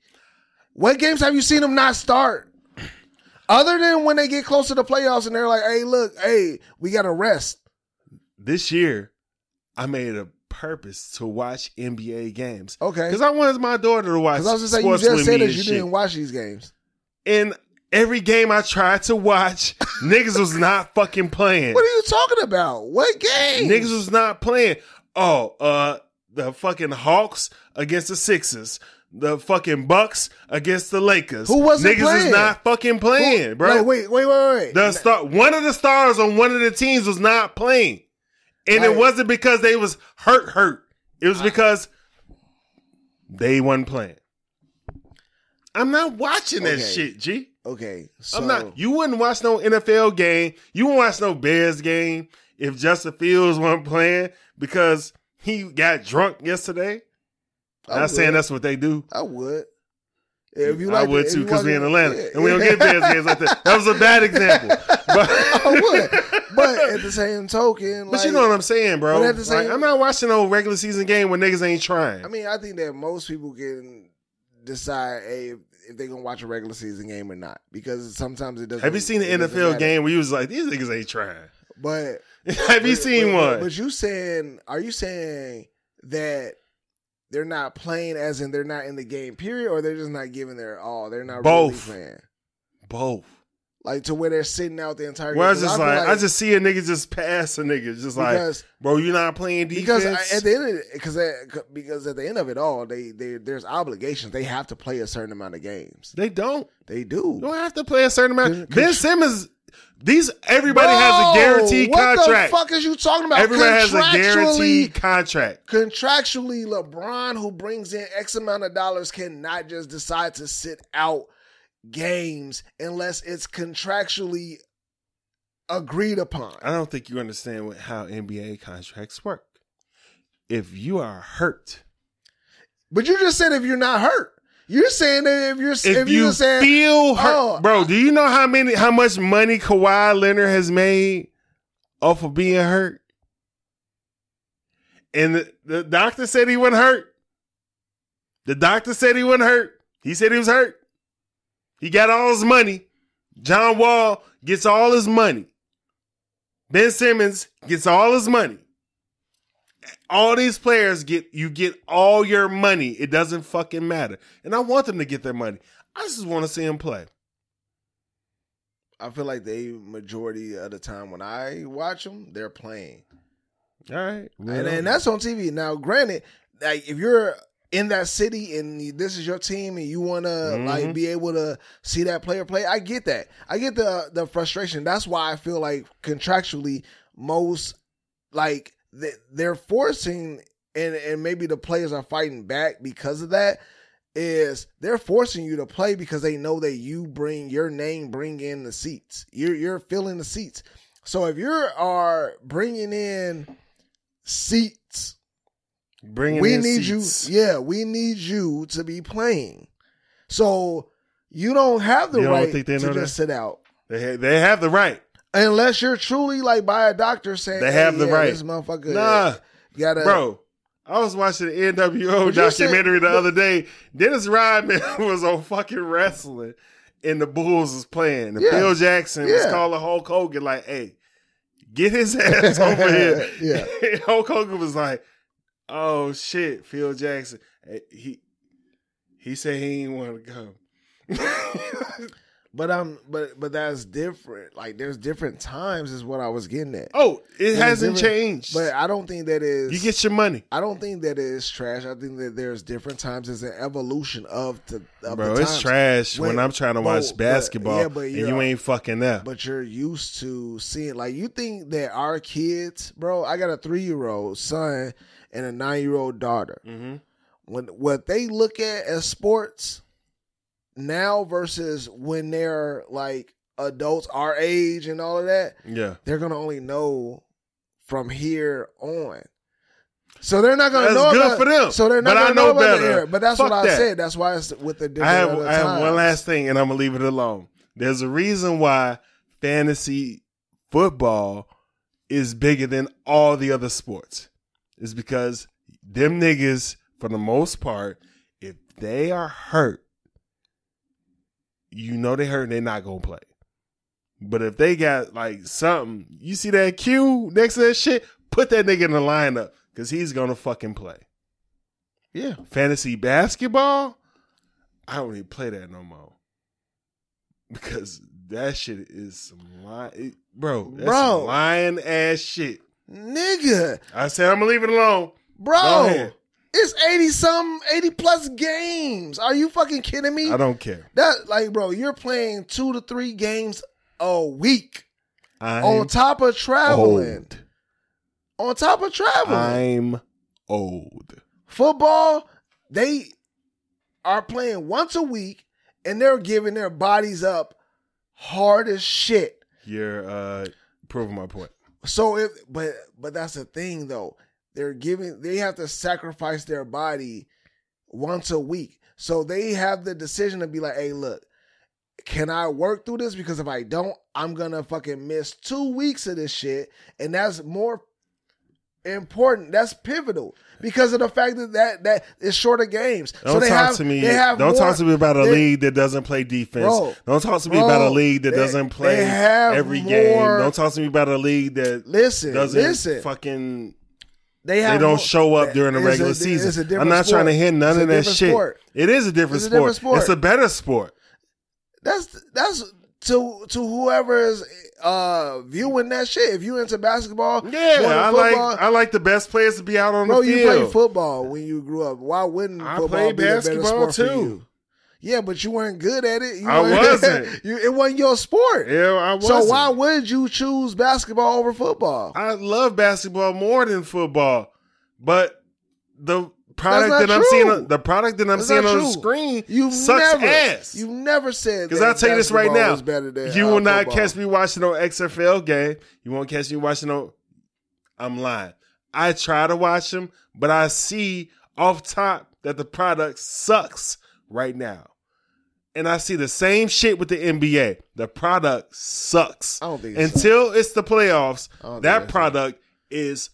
What games have you seen them not start? Other than when they get close to the playoffs and they're like, hey, look, hey, we got to rest. This year, I made a purpose to watch NBA games. Okay. Because I wanted my daughter to watch sports with me. Because I was just saying, you just said that you didn't watch these games. And every game I tried to watch, niggas was not fucking playing. What are you talking about? What game? Niggas was not playing. Oh, the fucking Hawks against the Sixers. The fucking Bucks against the Lakers. Who wasn't niggas playing? Is not fucking playing, bro. No, wait. One of the stars on one of the teams was not playing. And it wasn't because they was hurt. It was because they wasn't playing. I'm not watching that shit, G. Okay. So I'm not. You wouldn't watch no NFL game. You wouldn't watch no Bears game if Justin Fields wasn't playing because he got drunk yesterday. Not saying that's what they do. I would. If you like I would too, because we're in Atlanta and we don't get Bears games like that. That was a bad example. But I would. But at the same token, but you know what I'm saying, bro. At the same, I'm not watching no regular season game when niggas ain't trying. I mean, I think that most people can decide if they're gonna watch a regular season game or not, because sometimes it doesn't. Have you seen the NFL game where you was like, these niggas ain't trying? But have you seen one? But are you saying that? They're not playing as in they're not in the game, period, or they're just not giving their all. They're not really playing. Both. Like to where they're sitting out the entire game. Well, I just see a nigga just pass a nigga. Just because, like, bro, you're not playing defense. Because at the end of it all, there's obligations. They have to play a certain amount of games. They don't. They do. You don't have to play a certain amount. Ben Simmons. Everybody has a guaranteed contract. What the fuck is you talking about? Everybody has a guaranteed contract. Contractually, LeBron, who brings in X amount of dollars, cannot just decide to sit out games unless it's contractually agreed upon. I don't think you understand how NBA contracts work. If you are hurt. But you just said if you're not hurt. You're saying that if you feel hurt, bro. Do you know how much money Kawhi Leonard has made off of being hurt? And the doctor said he wasn't hurt. The doctor said he wasn't hurt. He said he was hurt. He got all his money. John Wall gets all his money. Ben Simmons gets all his money. All these players get all your money. It doesn't fucking matter. And I want them to get their money. I just want to see them play. I feel like the majority of the time when I watch them, they're playing. All right. And that's on TV. Now, granted, like if you're in that city and this is your team and you want to like be able to see that player play, I get that. I get the frustration. That's why I feel like contractually most like – they're forcing, and maybe the players are fighting back because of that, is they're forcing you to play because they know that you bring your name, bring in the seats. You're filling the seats. So if you are bringing in seats, we need you to be playing. So you don't have the right to just sit out. They have the right. Unless you're truly like by a doctor saying they have the right. This motherfucker. Nah, bro. I was watching the NWO documentary the other day. Dennis Rodman was on fucking wrestling, and the Bulls was playing. And Phil Jackson was calling Hulk Hogan like, "Hey, get his ass over here." And Hulk Hogan was like, "Oh shit, Phil Jackson. He said he ain't want to come." But that's different. Like there's different times is what I was getting at. Oh, it hasn't changed. But I don't think that is. You get your money. I don't think that is trash. I think that there's different times. It's an evolution of the times. It's trash when I'm trying to watch basketball but you ain't fucking that. But you're used to seeing. Like you think that our kids, bro. I got a 3-year-old son and a 9-year-old daughter. Mm-hmm. When what they look at as sports. Now versus when they're like adults our age and all of that, they're gonna only know from here on. So they're not gonna know. That's good for them. So they're not gonna know better. But that's what I said. That's why it's with the different. I have one last thing, and I'm gonna leave it alone. There's a reason why fantasy football is bigger than all the other sports. It's because them niggas, for the most part, if they are hurt. You know they hurt and they're not going to play. But if they got like something, you see that Q next to that shit, put that nigga in the lineup because he's going to fucking play. Yeah. Fantasy basketball, I don't even play that no more. Because that shit is some lying. Bro, that's some lying ass shit. Nigga. I said I'm going to leave it alone. Bro. It's 80 plus games. Are you fucking kidding me? I don't care. That like, bro, you're playing 2 to 3 games a week. On top of traveling. I'm old. Football, they are playing once a week and they're giving their bodies up hard as shit. You're proving my point. So but that's the thing though. They have to sacrifice their body once a week. So they have the decision to be like, hey, look, can I work through this? Because if I don't, I'm going to fucking miss 2 weeks of this shit. And that's more important. That's pivotal because of the fact that it's shorter games. Don't talk to me about a league that doesn't play defense. Bro, don't talk to me about a league that doesn't play every game. Don't talk to me about a league that doesn't fucking... They don't show up during the regular season. I'm not trying to hear none of that shit. It is a different sport. It's a better sport. That's to whoever is viewing that shit. If you into basketball, I like the best players to be out on the field. Bro, you played football when you grew up. Why wouldn't football be a better sport too? For you? Yeah, but you weren't good at it. I wasn't. It wasn't your sport. Yeah, I wasn't. So why would you choose basketball over football? I love basketball more than football, but the product that I'm seeing on the screen sucks ass. You never said that. Because I'll tell you this right now, you will not catch me watching no XFL game. You won't catch me watching no. I'm lying. I try to watch them, but I see off top that the product sucks. Right now. And I see the same shit with the NBA. The product sucks. I don't think it's the playoffs, that product is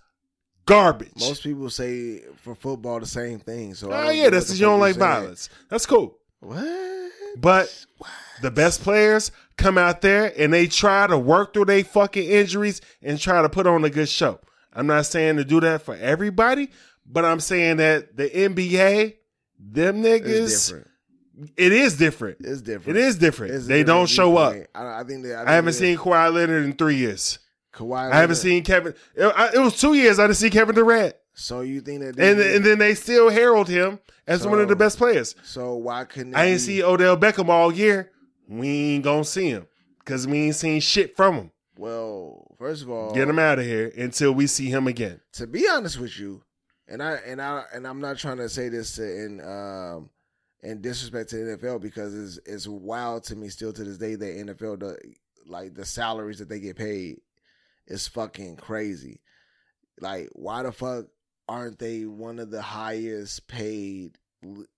garbage. Most people say for football the same thing. So that's because you don't like violence. That's cool. What? But the best players come out there and they try to work through their fucking injuries and try to put on a good show. I'm not saying to do that for everybody, but I'm saying that the NBA... Them niggas, it is different. They don't show up. I haven't seen Kawhi Leonard in 3 years. I haven't seen Kevin. It was 2 years I didn't see Kevin Durant. So you think that? And then they still herald him as one of the best players. So why couldn't I ain't see Odell Beckham all year? We ain't gonna see him because we ain't seen shit from him. Well, first of all, get him out of here until we see him again. To be honest with you. And I'm not trying to say this in disrespect to the NFL because it's wild to me still to this day that NFL the salaries that they get paid is fucking crazy. Like, why the fuck aren't they one of the highest paid,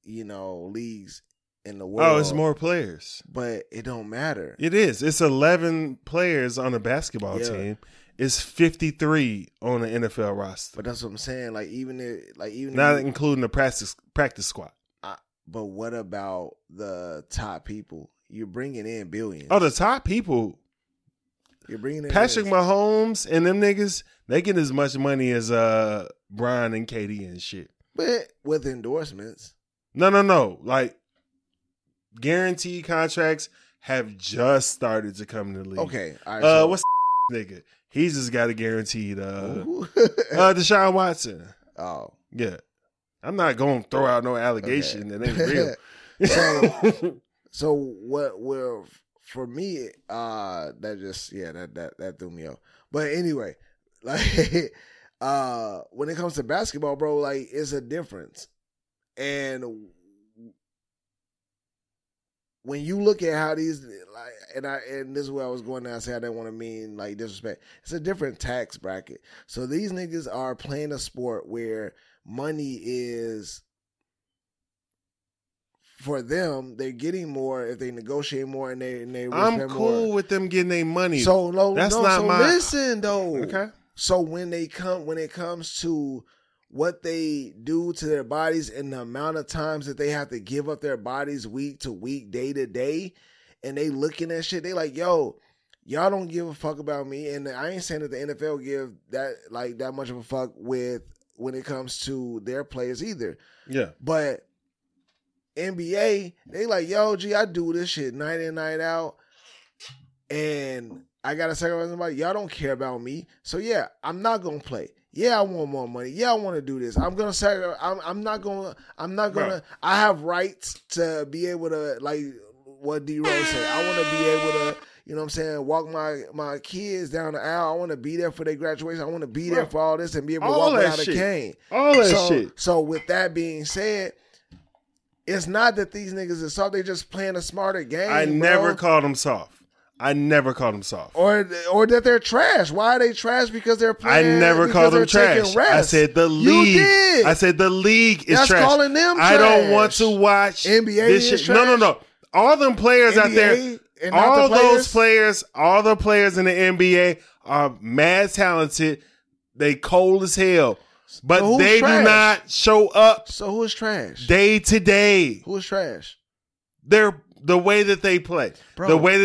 you know, leagues in the world? Oh, it's more players. But it don't matter. It is. It's 11 players on a basketball team. It's 53 on the NFL roster. But that's what I'm saying. Like, even if, not including the practice squad. But what about the top people? You're bringing in billions. Oh, the top people. You're bringing in Patrick Mahomes and them niggas. They get as much money as Brian and KD and shit. But with endorsements. No. Like, guaranteed contracts have just started to come to the league. Okay. All right, so what's the nigga? He's just got a guaranteed Deshaun Watson. Oh. Yeah. I'm not going to throw out no allegation that ain't real. So what will, for me, that just, that threw me off. But anyway, like, when it comes to basketball, bro, like, it's a difference. And when you look at how these, like, and this is where I was going now, I say I didn't want to mean, like, disrespect. It's a different tax bracket. So these niggas are playing a sport where money is, for them, they're getting more if they negotiate more and they I'm cool more with them getting their money. So no, that's no, not so my. Listen though. Okay. So when it comes to what they do to their bodies and the amount of times that they have to give up their bodies week to week, day to day, and they looking at shit, they like, yo, y'all don't give a fuck about me. And I ain't saying that the NFL give that like that much of a fuck with when it comes to their players either. Yeah. But NBA, they like, yo, G, I do this shit night in, night out, and I got to sacrifice somebody. Y'all don't care about me. So, yeah, I'm not going to play. Yeah, I want more money. Yeah, I want to do this. I'm going to sacrifice. I'm not going to. I have rights to be able to, like what D-Rose said. I want to be able to, you know what I'm saying, walk my kids down the aisle. I want to be there for their graduation. I want to be there for all this and be able to all walk without a cane. All that shit. So, with that being said, it's not that these niggas are soft. They're just playing a smarter game. Never called them soft. I never called them soft. Or that they're trash. Why are they trash? Because they're playing. I never called them trash. I said the league. You did. I said the league is trash. That's calling them trash. I don't want to watch NBA this shit. No. All them players NBA out there, all the players. Those players, all the players in the NBA are mad talented. They cold as hell. But so they trash? Do not show up. So who is trash? Day to day. Who is trash? They're the way that they play. Bro. The way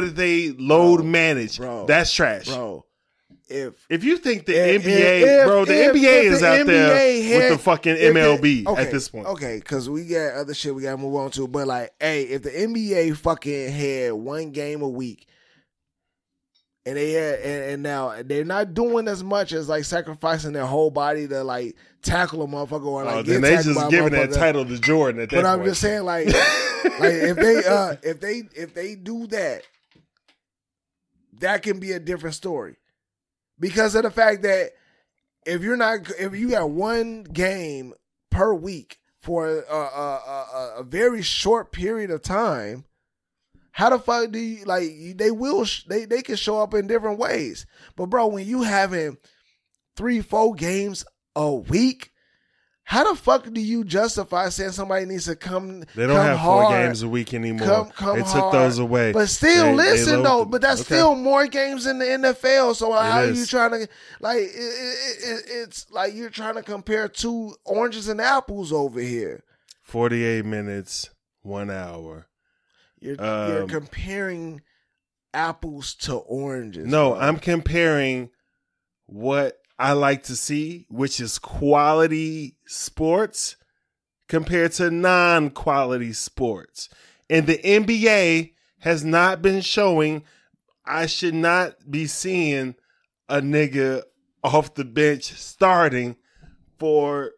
that they load manage. Bro. That's trash. Bro. If you think the NBA, bro, the NBA is out there with the fucking MLB at this point. Okay, because we got other shit we got to move on to. But like, hey, if the NBA fucking had one game a week, and now they're not doing as much as like sacrificing their whole body to like tackle a motherfucker or like get tackled by a motherfucker. Then they just giving that title to Jordan at that point. But I'm just saying like, if they do that, that can be a different story because of the fact that if you got one game per week for a very short period of time. How the fuck do you, like, they can show up in different ways. But, bro, when you having 3-4 games a week, how the fuck do you justify saying somebody needs to come hard? They don't have 4 games a week anymore. They took those away. But still, listen, though, but that's still more games in the NFL. So how are you trying to, like, it's like you're trying to compare two oranges and apples over here. 48 minutes, 1 hour. You're comparing apples to oranges. No, bro. I'm comparing what I like to see, which is quality sports compared to non-quality sports. And the NBA has not been showing. I should not be seeing a nigga off the bench starting for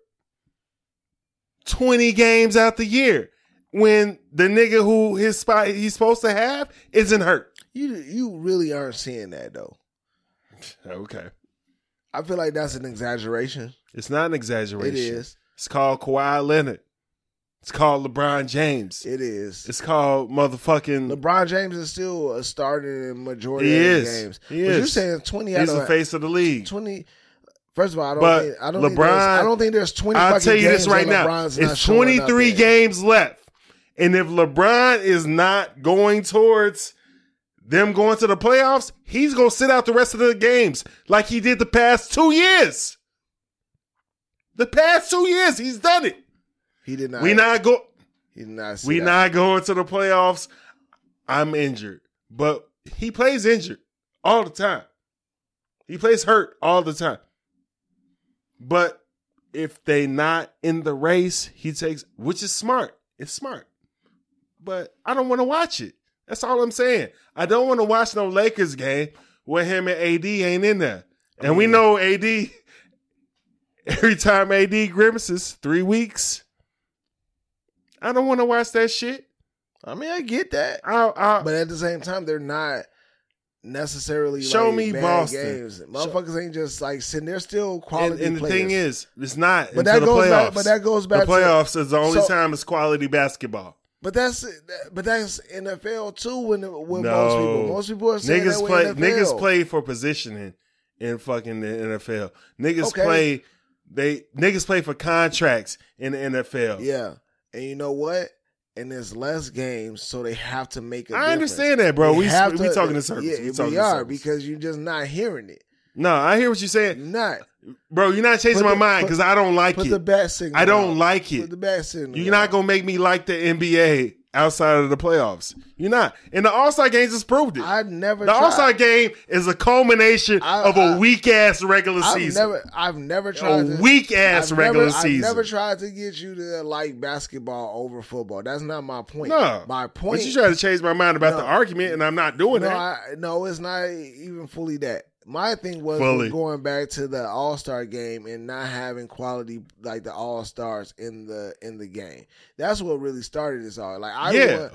20 games out the year. When the nigga who his spot he's supposed to have isn't hurt. You really aren't seeing that though. Okay. I feel like that's an exaggeration. It's not an exaggeration. It is. It's called Kawhi Leonard. It's called LeBron James. It is. It's called motherfucking... LeBron James is still a starter in majority of the games. He is. But you're saying 20 out of... He's the face of the league. 20... First of all, I don't think there's 20 fucking games. I'll tell you this right now. It's 23 games left. And if LeBron is not going towards them going to the playoffs, he's going to sit out the rest of the games like he did the past 2 years. The past 2 years, he's done it. He did not. We're not going to the playoffs. I'm injured. But he plays injured all the time. He plays hurt all the time. But if they not in the race, he takes, which is smart. It's smart. But I don't want to watch it. That's all I'm saying. I don't want to watch no Lakers game where him and AD ain't in there. And we know AD, every time AD grimaces, 3 weeks. I don't want to watch that shit. I mean, I get that. But at the same time, they're not necessarily show like me bad Boston games. Motherfuckers ain't just like sitting there still quality players. And the thing is, it's not but until that goes the playoffs. Back the playoffs is the only time it's quality basketball. But that's NFL too. Most people are saying niggas that way in NFL. Niggas play for positioning in fucking the NFL. Niggas play for contracts in the NFL. Yeah. And you know what? And there's less games, so they have to make a difference. I understand that, bro. We talking in circles. Yeah, we are, because you're just not hearing it. No, I hear what you're saying. Not. Bro, you're not changing my mind because I don't like it. Put the bat signal. I don't like it. Put the bat signal. You're not going to make me like the NBA outside of the playoffs. You're not. And the All-Star games has proved it. I've never tried. The All-Star game is a culmination of a weak-ass regular season. I've never tried. A weak-ass regular season. I've never tried to get you to like basketball over football. That's not my point. No. My point. But you try to change my mind about the argument, and I'm not doing that. No, it's not even fully that. My thing was going back to the All-Star game and not having quality like the All-Stars in the game. That's what really started this all. Like how can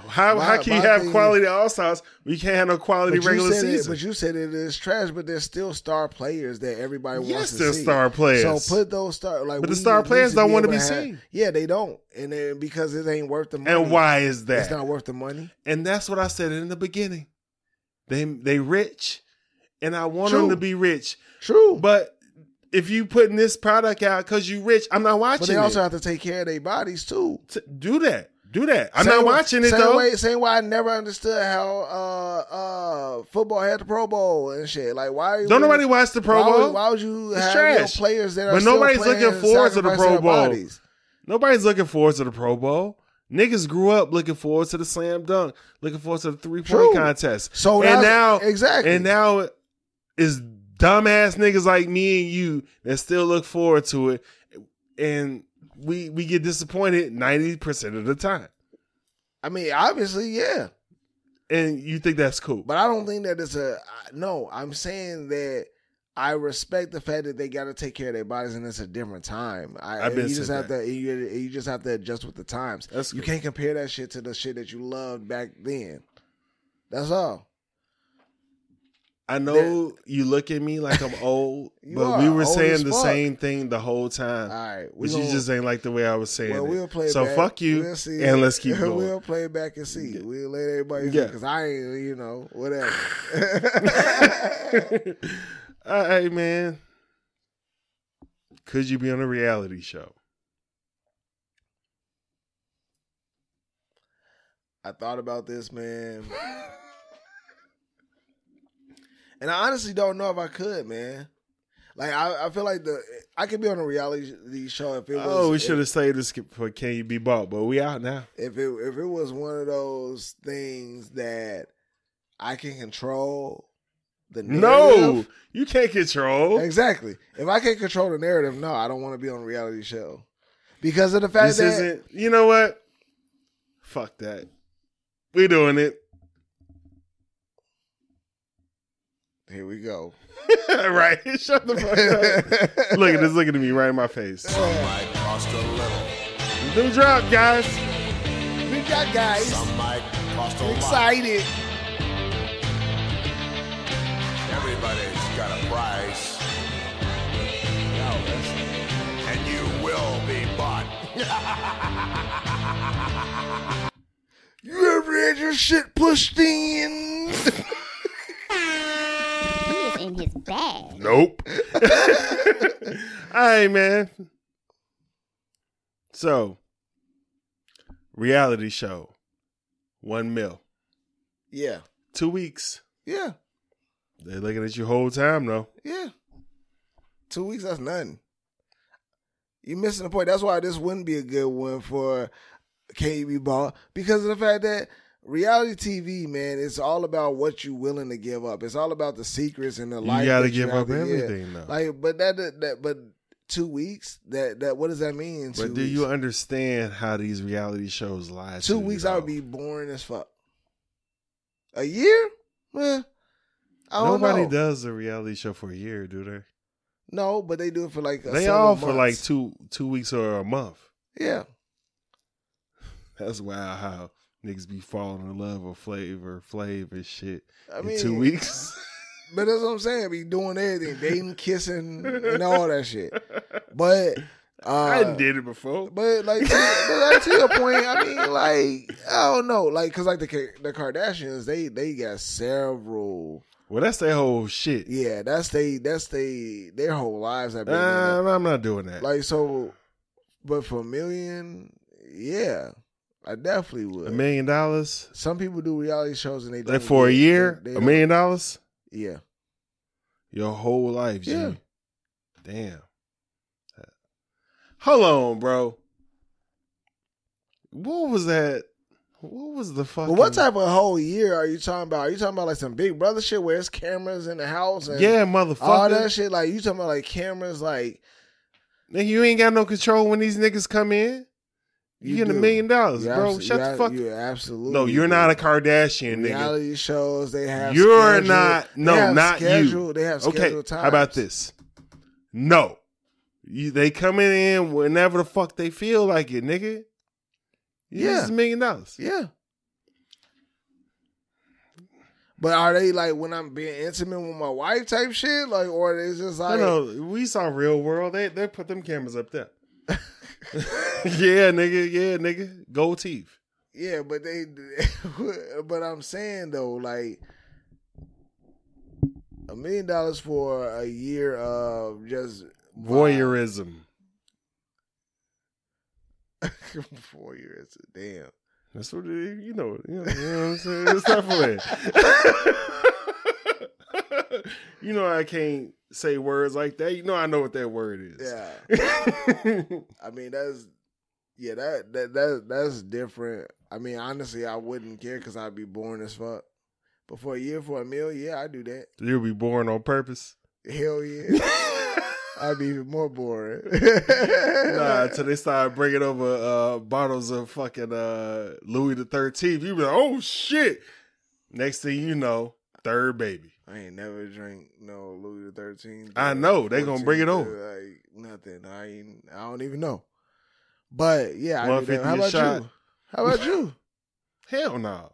you have quality All-Stars when you can't have no quality regular season? But you said it is trash, but there's still star players that everybody wants to see. Yes, there's star players. So put those star like. But the star players don't want to be seen. Yeah, they don't. And then because it ain't worth the money. And why is that? It's not worth the money. And that's what I said in the beginning. They rich. And I want them to be rich. True. But if you putting this product out because you rich, I'm not watching it. But they also have to take care of their bodies, too. Do that. I'm not watching it, though. Same way I never understood how football had the Pro Bowl and shit. Like, why? Don't nobody watch the Pro Bowl? Why would you have players that are still playing? But nobody's looking forward to the Pro Bowl. Nobody's looking forward to the Pro Bowl. Niggas grew up looking forward to the slam dunk, looking forward to the three-point contest. And now it's dumbass niggas like me and you that still look forward to it, and we get disappointed 90% of the time. I mean, obviously, yeah. And you think that's cool. But I don't think that it's no, I'm saying that I respect the fact that they got to take care of their bodies, and it's a different time. You just have to adjust with the times. That's you can't compare that shit to the shit that you loved back then. That's all. I know you look at me like I'm old, but we were saying the same thing the whole time. All right, but you just ain't like the way I was saying it. We'll play so back. Fuck you, we'll see, and let's keep going. We'll play it back and see. We'll let everybody see because I ain't, whatever. All right, man. Could you be on a reality show? I thought about this, man. And I honestly don't know if I could, man. Like, I feel like I could be on a reality show if it was... Oh, we should have saved this for Can You Be Bought, but we out now. If it was one of those things that I can control the narrative... No, you can't control. Exactly. If I can't control the narrative, no, I don't want to be on a reality show. Because of the fact that... This isn't... You know what? Fuck that. We doing it. Here we go. Right. Shut the fuck up. Look at this looking at me right in my face. New drop, guys. We got guys. I'm excited. Everybody's got a price. And you will be bought. You ever had your shit pushed in? He is in his bag. Nope. All right, man. So, reality show. $1 million. Yeah. 2 weeks. Yeah. They're looking at you whole time, though. Yeah. 2 weeks, that's nothing. You're missing the point. That's why this wouldn't be a good one for KB Ball, because of the fact that reality TV, man, it's all about what you're willing to give up. It's all about the secrets and the life. You got to give up everything, though. Like, but 2 weeks, that what does that mean? But do you understand how these reality shows lie? 2 weeks, I would be boring as fuck. A year? Man, I don't know. Nobody does a reality show for a year, do they? No, but they do it for like they all for like two weeks or a month. Yeah, that's wild how niggas be falling in love with Flavor shit. I mean, in 2 weeks, but that's what I'm saying. Be doing everything, dating, kissing, and all that shit. But I did it before. But like, to your point, I mean, like, I don't know, like, cause like the Kardashians, they got several. Well, that's their whole shit. Yeah, that's their whole lives have been. I'm not doing that. Like, so, but for $1 million, yeah, I definitely would. $1 million. Some people do reality shows and they like for a year. $1 million. Yeah, your whole life. Yeah, G. Damn. Hold on, bro. What was that? What was the fuck? Well, what type of whole year are you talking about? Are you talking about like some Big Brother shit where it's cameras in the house? And yeah, motherfucker. All that shit. Like, you talking about like cameras, like. Nigga, you ain't got no control when these niggas come in. You get $1 million, you're bro. Shut the fuck up. You're absolutely. No, you're not a Kardashian, nigga. Reality shows, they have. You're schedule. Not. No, they have not schedule. You. They have scheduled times. How about this? No. They coming in whenever the fuck they feel like it, nigga. Yeah, this is $1 million. Yeah, but are they like when I'm being intimate with my wife type shit, like, or is just like no? We saw Real World. They put them cameras up there. Yeah, nigga. Gold teeth. Yeah, but they. But I'm saying though, like $1 million for a year of just voyeurism. Four years, damn. That's what it is. You know what I'm saying. It's not for that. You know I can't say words like that. You know I know what that word is. Yeah. I mean that's different. I mean honestly, I wouldn't care because I'd be boring as fuck. But for a year for $1 million, yeah, I do that. You'll be boring on purpose. Hell yeah. I'd be even more boring. Nah, until they start bringing over bottles of fucking Louis the 13th. You be like, oh shit! Next thing you know, third baby. I ain't never drink no Louis the 13th. I know they gonna bring it over. Like nothing. I don't even know. But yeah, I do that. How about you? Hell no.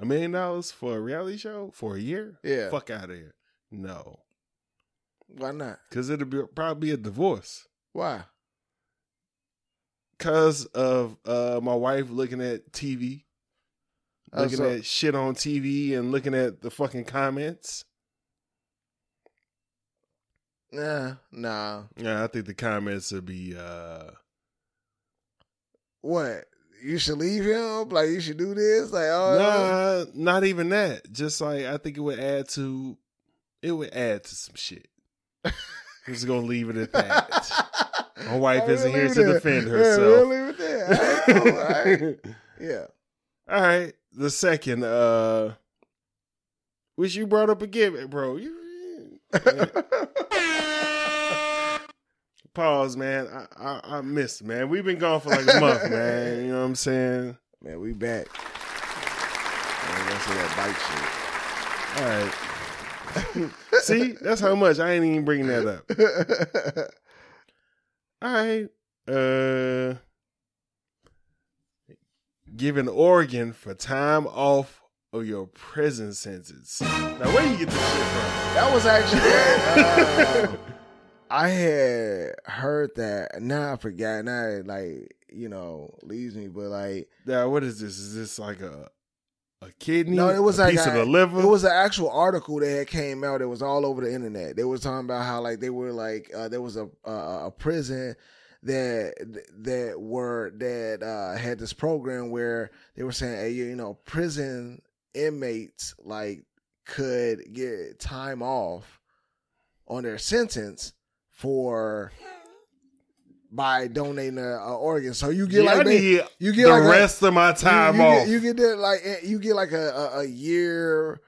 $1 million for a reality show for a year? Yeah. Fuck out of here. No. Why not? Because it'll be probably a divorce. Why? Because of my wife looking at TV, at shit on TV, and looking at the fucking comments. Nah. Yeah, I think the comments would be. What? You should leave him? Like you should do this? Like oh. Nah, not even that. Just like I think it would add to some shit. I'm just gonna leave it at that. My wife isn't here to defend herself. Yeah, leave it there. All right. Yeah. All right. The second, which you brought up again, bro. Pause, man. I missed, man. We've been gone for like a month, man. You know what I'm saying? Man, we back. Man, that's that bike shit. All right. See, that's how much I ain't even bringing that up. All right, giving Oregon for time off of your prison sentence. Now, where you get this shit from? That was actually I had heard that. Now I forgot. Now, like you know, leaves me. But like, now what is this? Is this like a kidney? No, it was a piece of the liver. It was an actual article that had came out. It was all over the internet. They were talking about how like they were like there was a prison that had this program where they were saying, hey, you know, prison inmates like could get time off on their sentence by donating an organ. So you get the rest of my time off. You get a year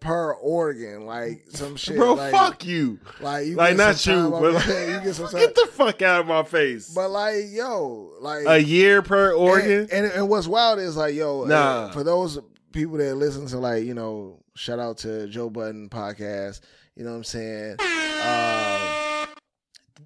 per organ, like some shit. Bro, like, fuck you. Like, you like not you, but like, you get the fuck out of my face. But like, yo, like a year per organ. And what's wild is like, yo, for those people that listen to, like, you know, shout out to Joe Budden podcast. You know what I'm saying?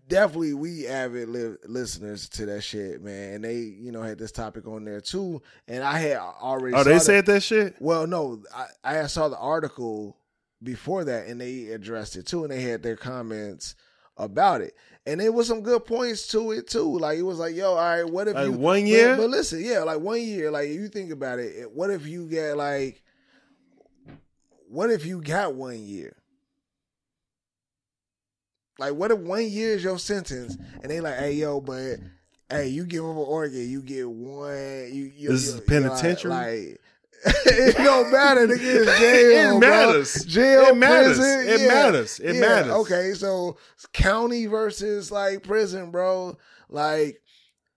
Definitely, we avid listeners to that shit, man. And they, you know, had this topic on there too. And I had already. Oh, they said that shit? Well, no, I saw the article before that, and they addressed it too, and they had their comments about it. And there was some good points to it too. Like it was like, yo, all right, what if like you 1 year? But listen, yeah, like 1 year. Like if you think about it, what if you got 1 year? Like, what if 1 year is your sentence, and they like, hey, yo, but, hey, you give them an organ, you get one. This is penitentiary? Like, it don't matter. Nigga, it's jail, matters. Jail, it matters. Prison, it matters. It matters. Okay, so county versus, like, prison, bro. Like,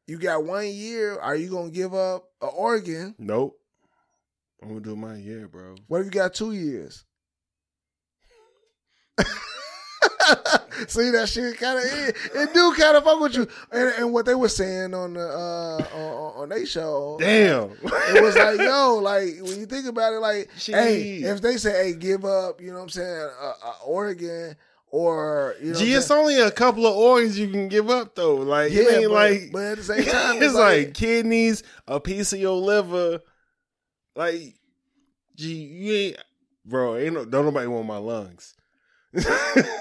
you got 1 year. Are you going to give up an organ? Nope. I'm going to do my year, bro. What if you got 2 years? See, that shit kind of it do kind of fuck with you, and what they were saying on the on their show. Damn, it was like, yo, like when you think about it, like, hey, if they say, hey, give up, you know what I'm saying, a organ or you know, it's only a couple of organs you can give up though. Like, yeah, it ain't but at the same time, it's like kidneys, a piece of your liver, like, you ain't, bro, don't nobody want my lungs.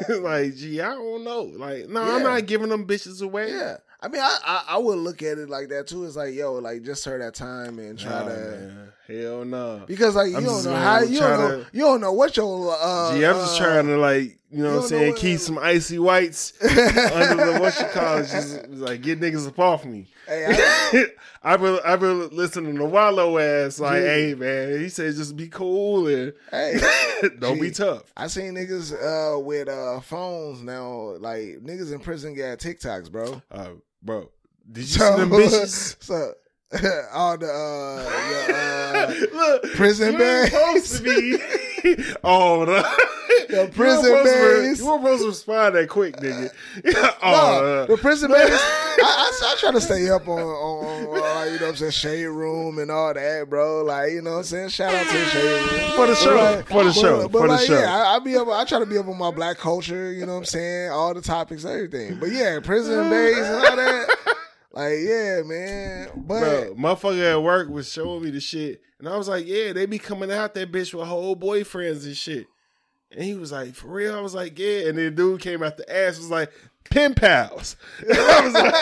Like, gee, I don't know. Like, no, yeah. I'm not giving them bitches away. Yeah, I mean, I would look at it like that too. It's like, yo, like just her that time and try hell no, because like you don't know how you don't know what your. Gee, I'm just trying to, like, you know what I'm saying, keep some icy whites under the what you call it. Just like get niggas up off me. Hey, I've been listening to Wallow ass like, hey man, he said just be cool and hey, don't be tough. I seen niggas with phones now, like niggas in prison got TikToks, bro. Bro, did you see them bitches? So, all the look, prison band supposed to be all the prison bands. You weren't supposed to respond that quick, nigga. The prison bands. I try to stay up on you know what I'm saying, Shade Room and all that, bro. Like, you know what I'm saying? Shout out to Shade Room. For the show. Yeah, I be up. I try to be up on my black culture, you know what I'm saying? All the topics, everything. But yeah, prison days and all that. Like, yeah, man. But bro, motherfucker at work was showing me the shit. And I was like, yeah, they be coming out that bitch with whole boyfriends and shit. And he was like, for real? I was like, yeah. And then dude came out the ass, was like, pen pals. I was like,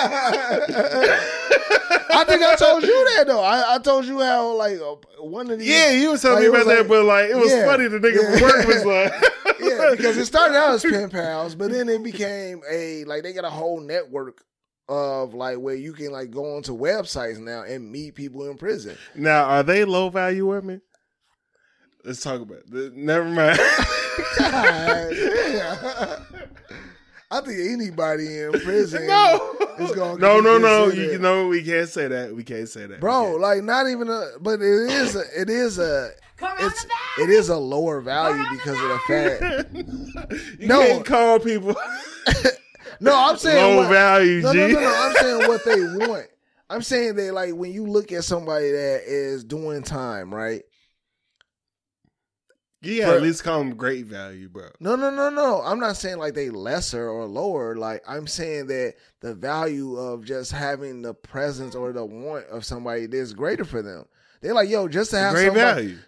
I think I told you that though. I told you how like one of these. Yeah, you was telling me about that, but like it was funny. The nigga from work was like, yeah, because it started out as pen pals, but then it became a like they got a whole network of like where you can like go onto websites now and meet people in prison. Now, are they low value women? Let's talk about it. Never mind. God, yeah. I think anybody in prison is going to No. You know, we can't say that. Bro, like not even but it is a it is a lower value because of the fact. Can't call people. No, I'm saying low value. No, I'm saying what they want. I'm saying that like when you look at somebody that is doing time, right? Yeah, at least call them great value, bro. No. I'm not saying like they lesser or lower. Like I'm saying that the value of just having the presence or the want of somebody that's greater for them. They're like, yo, just to have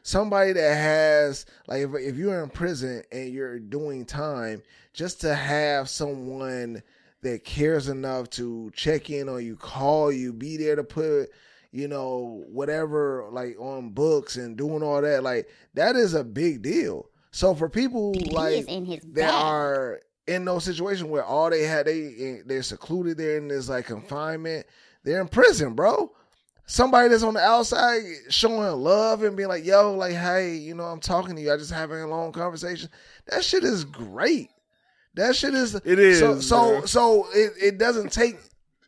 somebody that has like if you're in prison and you're doing time, just to have someone that cares enough to check in on you, call you, be there to put, you know, whatever, like on books and doing all that. Like, that is a big deal. So for people like that are in those situations where all they had, they're secluded, they're in this like confinement, they're in prison, bro. Somebody that's on the outside showing love and being like, yo, like, hey, you know, I'm talking to you, I just having a long conversation. That shit is great. That shit is. It is. So it doesn't take,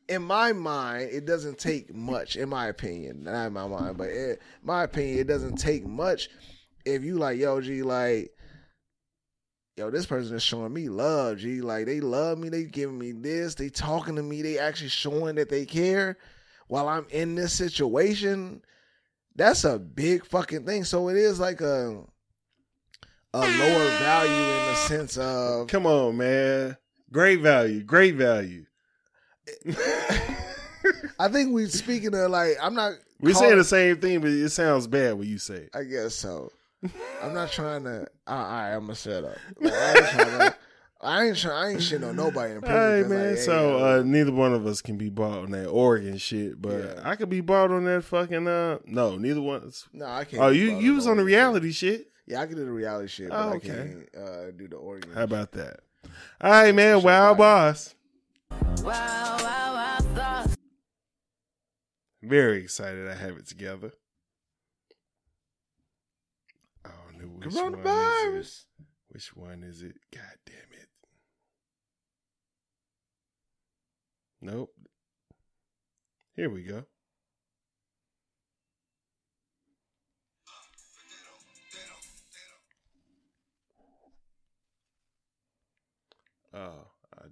in my mind, it doesn't take much, in my opinion. Not in my mind, but in my opinion, it doesn't take much if you like, yo, G, like, yo, this person is showing me love, G. Like, they love me, they giving me this, they talking to me, they actually showing that they care. While I'm in this situation, that's a big fucking thing. So it is like a lower value in the sense of... Come on, man. Great value. Great value. I think we're speaking of like... I'm not... We're saying the same thing, but it sounds bad when you say it. I guess so. I'm not trying to... All right, I'm going to shut up. Like, I ain't shit on nobody in prison. Hey, man, like, hey, so neither one of us can be bought on that Oregon shit, but yeah. I could be bought on that fucking... no, neither one... No, I can't. Oh, you was on the reality shit? Yeah, I can do the reality shit, but okay. I can't do the Oregon shit. How about that? All right, man, wow, boss. Wow, boss. Very excited I have it together. I don't know which one is it. Which one is it? God damn it. Nope. Here we go. Oh,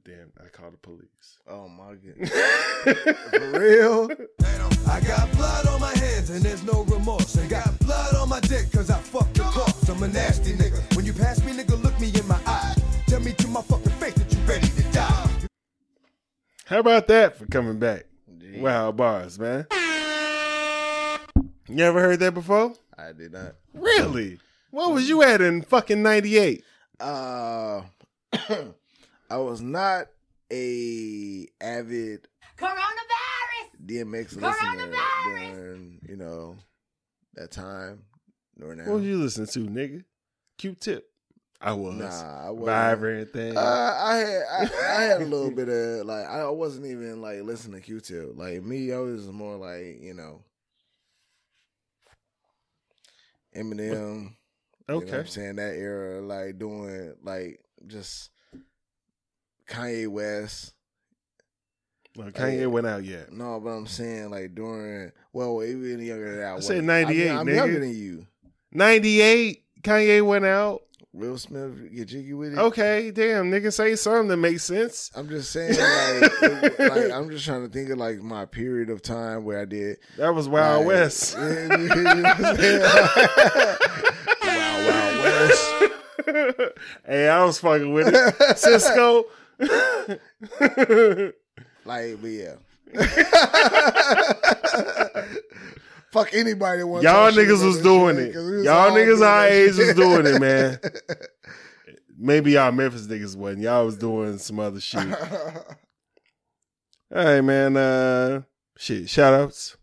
damn, I called the police. Oh, my goodness. For real? I got blood on my hands and there's no remorse. I got blood on my dick because I fucked the corpse. I'm a nasty nigga. When you pass me, nigga, look me in my eye. Tell me to my fucking face that you ready to die. How about that for coming back? Jeez. Wow, bars, man. You ever heard that before? I did not. Really? What was you at in fucking 98? I was not a avid DMX listener during, you know, that time. Nor now. What did you listen to, nigga? Q-Tip. I was. Nah, I wasn't. Vibrant thing. I had a little bit of, like, I wasn't even, like, listening to Q-Tip. Like, me, I was more like, you know, Eminem. Okay. You know what I'm saying? That era, like, doing, like, just... Kanye West. Well, Kanye went out yet. No, but I'm saying like during, well, even younger than that. I said 98, I'm nigga. Younger than you. 98, Kanye went out. Will Smith, get jiggy with it. Okay, damn, nigga, say something that makes sense. I'm just saying, like, like I'm just trying to think of like my period of time where I did. That was Wild West. You know what I'm saying? Wild West. Hey, I was fucking with it. Cisco. Like, but yeah. Fuck anybody that wants. Y'all niggas was doing it. Y'all niggas our age was doing it, man. Maybe y'all Memphis niggas wasn't. Y'all was doing some other shit. All right, man. Shit, shout outs.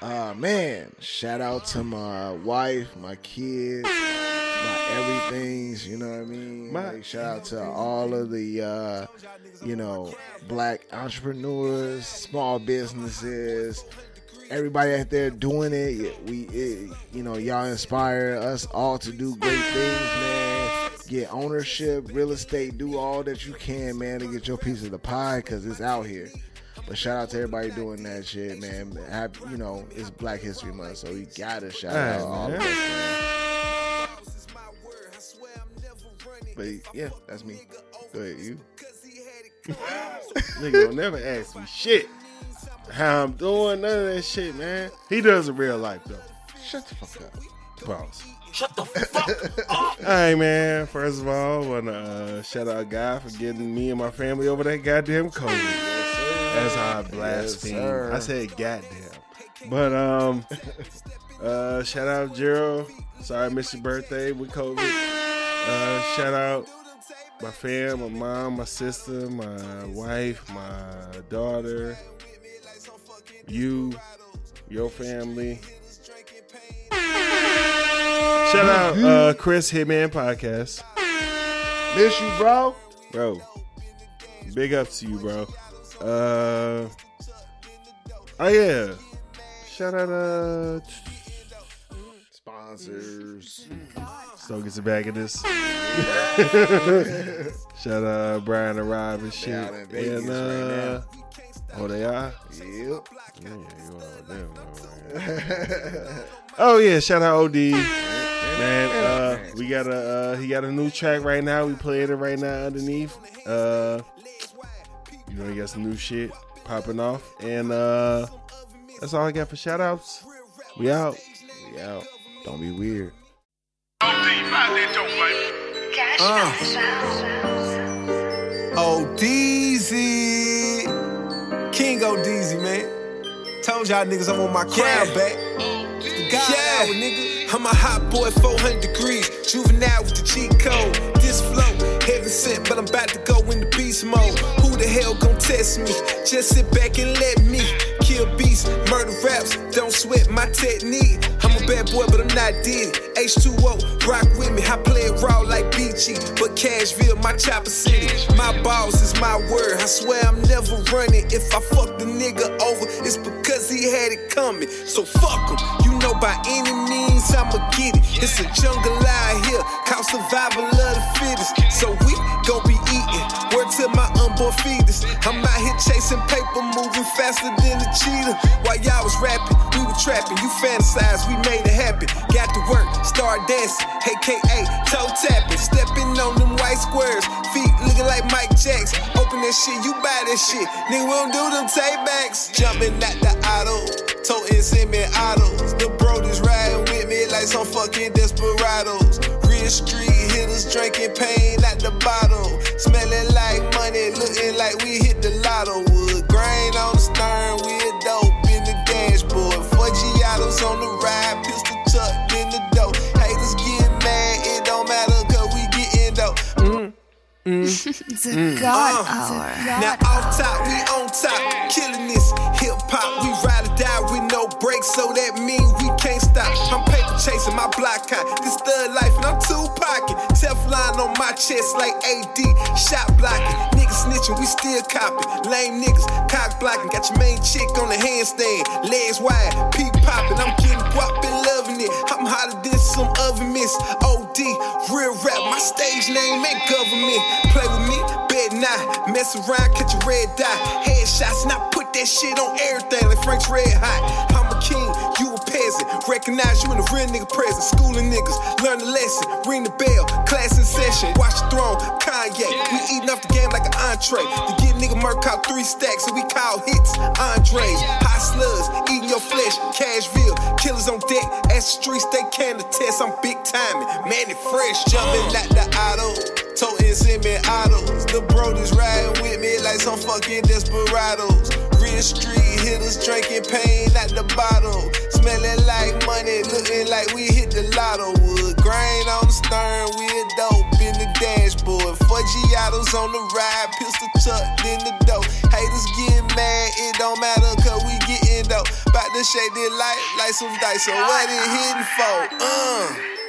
Man, shout out to my wife, my kids, my everything's, you know what I mean? Like, shout out to all of the, you know, black entrepreneurs, small businesses, everybody out there doing it. You know, y'all inspire us all to do great things, man. Get ownership, real estate, do all that you can, man, to get your piece of the pie because it's out here. But shout out to everybody doing that shit, man. You know, it's Black History Month, so you gotta shout out all of us, man. But yeah, that's me. Go ahead, you. Nigga don't never ask me shit. How I'm doing, none of that shit, man. He does in real life, though. Shut the fuck up. Pause. Shut the fuck up. All right, man. First of all, I want to shout out God for getting me and my family over that goddamn COVID. Yes, sir. That's how I blaspheme. Yes, I said goddamn. But, shout out Gerald. Sorry I missed your birthday with COVID. Shout out my fam, my mom, my sister, my wife, my daughter, you, your family. Shout out Chris Hitman Podcast. Miss you, bro. Bro, big up to you, bro. Oh yeah, shout out sponsors. Stogie Tobacconist. Shout out Brian and Rob and shit. And oh, they are. Yep. Yeah, you all them, man. Oh yeah, shout out OD, man. We got a he got a new track right now. We played it right now underneath. You know, he got some new shit popping off, and that's all I got for shout outs. We out. We out. Don't be weird. ODZ. King ODZ, man. Told y'all niggas I want my crowd back. God, yeah, hour, nigga. I'm a hot boy, 400 degrees, juvenile with the cheat code. This flow, heaven sent, but I'm about to go into beast mode. Who the hell gon' test me? Just sit back and let me kill beasts, murder raps. Don't sweat my technique. I'm a bad boy, but I'm not dead. H2O, rock with me. I play it raw like BG, but Cashville, my chopper city. My balls is my word. I swear I'm never running. If I fuck the nigga over, it's because he had it coming. So fuck him. You know by any means I'ma get it. It's a jungle out here, called survival of the fittest. So we gon' be eating. Word to my unborn fetus. I'm out here chasing paper, moving faster than a cheetah. While y'all was rapping, we were trapping. You fantasized, we made it happen. Got to work, start dancing, AKA toe tapping. Stepping on them white squares, feet looking like Mike Jackson. Open that shit, you buy that shit. Nigga, we don't do them taybacks. Jumping at the auto. Totin' send me autos. The brodies riding with me like some fucking desperados. Real street hitters drinking pain at the bottle. Smelling like money, looking like we hit the lotto. Wood grain on the stern, we're dope in the dashboard. Fudgiatos on the ride, pistol tucked in the dough. Haters get mad, it don't matter cause we getting dope. It's a god hour. Now off top, we on top, killing this hip hop. We ride or die with no breaks, so that mean we can't stop. I'm paper chasing my block high. This third life, and I'm two pocketing. Teflon on my chest like AD, shot blocking. Niggas snitching, we still copping. Lame niggas, cock blocking. Got your main chick on the handstand, legs wide, peep popping. I'm getting guap and loving it. I'm hotter than some oven mist. OD, real rap, my stage name ain't government. Play with me, bet not. Mess around, catch a red dot. Headshots, and I put that shit on everything like Frank's Red Hot. I'm a king, you a peasant. Recognize you in the real nigga present. Schooling niggas, learn the lesson. Ring the bell, class in session. Watch the throne, Kanye. We eating up the game like an entree. To get nigga murk out 3 stacks, so we call hits Andres. Hot slugs, eating your flesh. Cashville, killers on deck. As the streets, they can attest. I'm big timing, man, it fresh. Jumping like the auto. Totin' send me autos. The brodies riding with me like some fucking desperados. Real street hitters drinking pain at the bottle. Smelling like money, looking like we hit the lotto. Wood grain on the stern, we're dope in the dashboard. Fudgiatos on the ride, pistol tucked in the dough. Haters getting mad, it don't matter cause we getting dope. Bout to shake their light like some dice, so what it hitting for?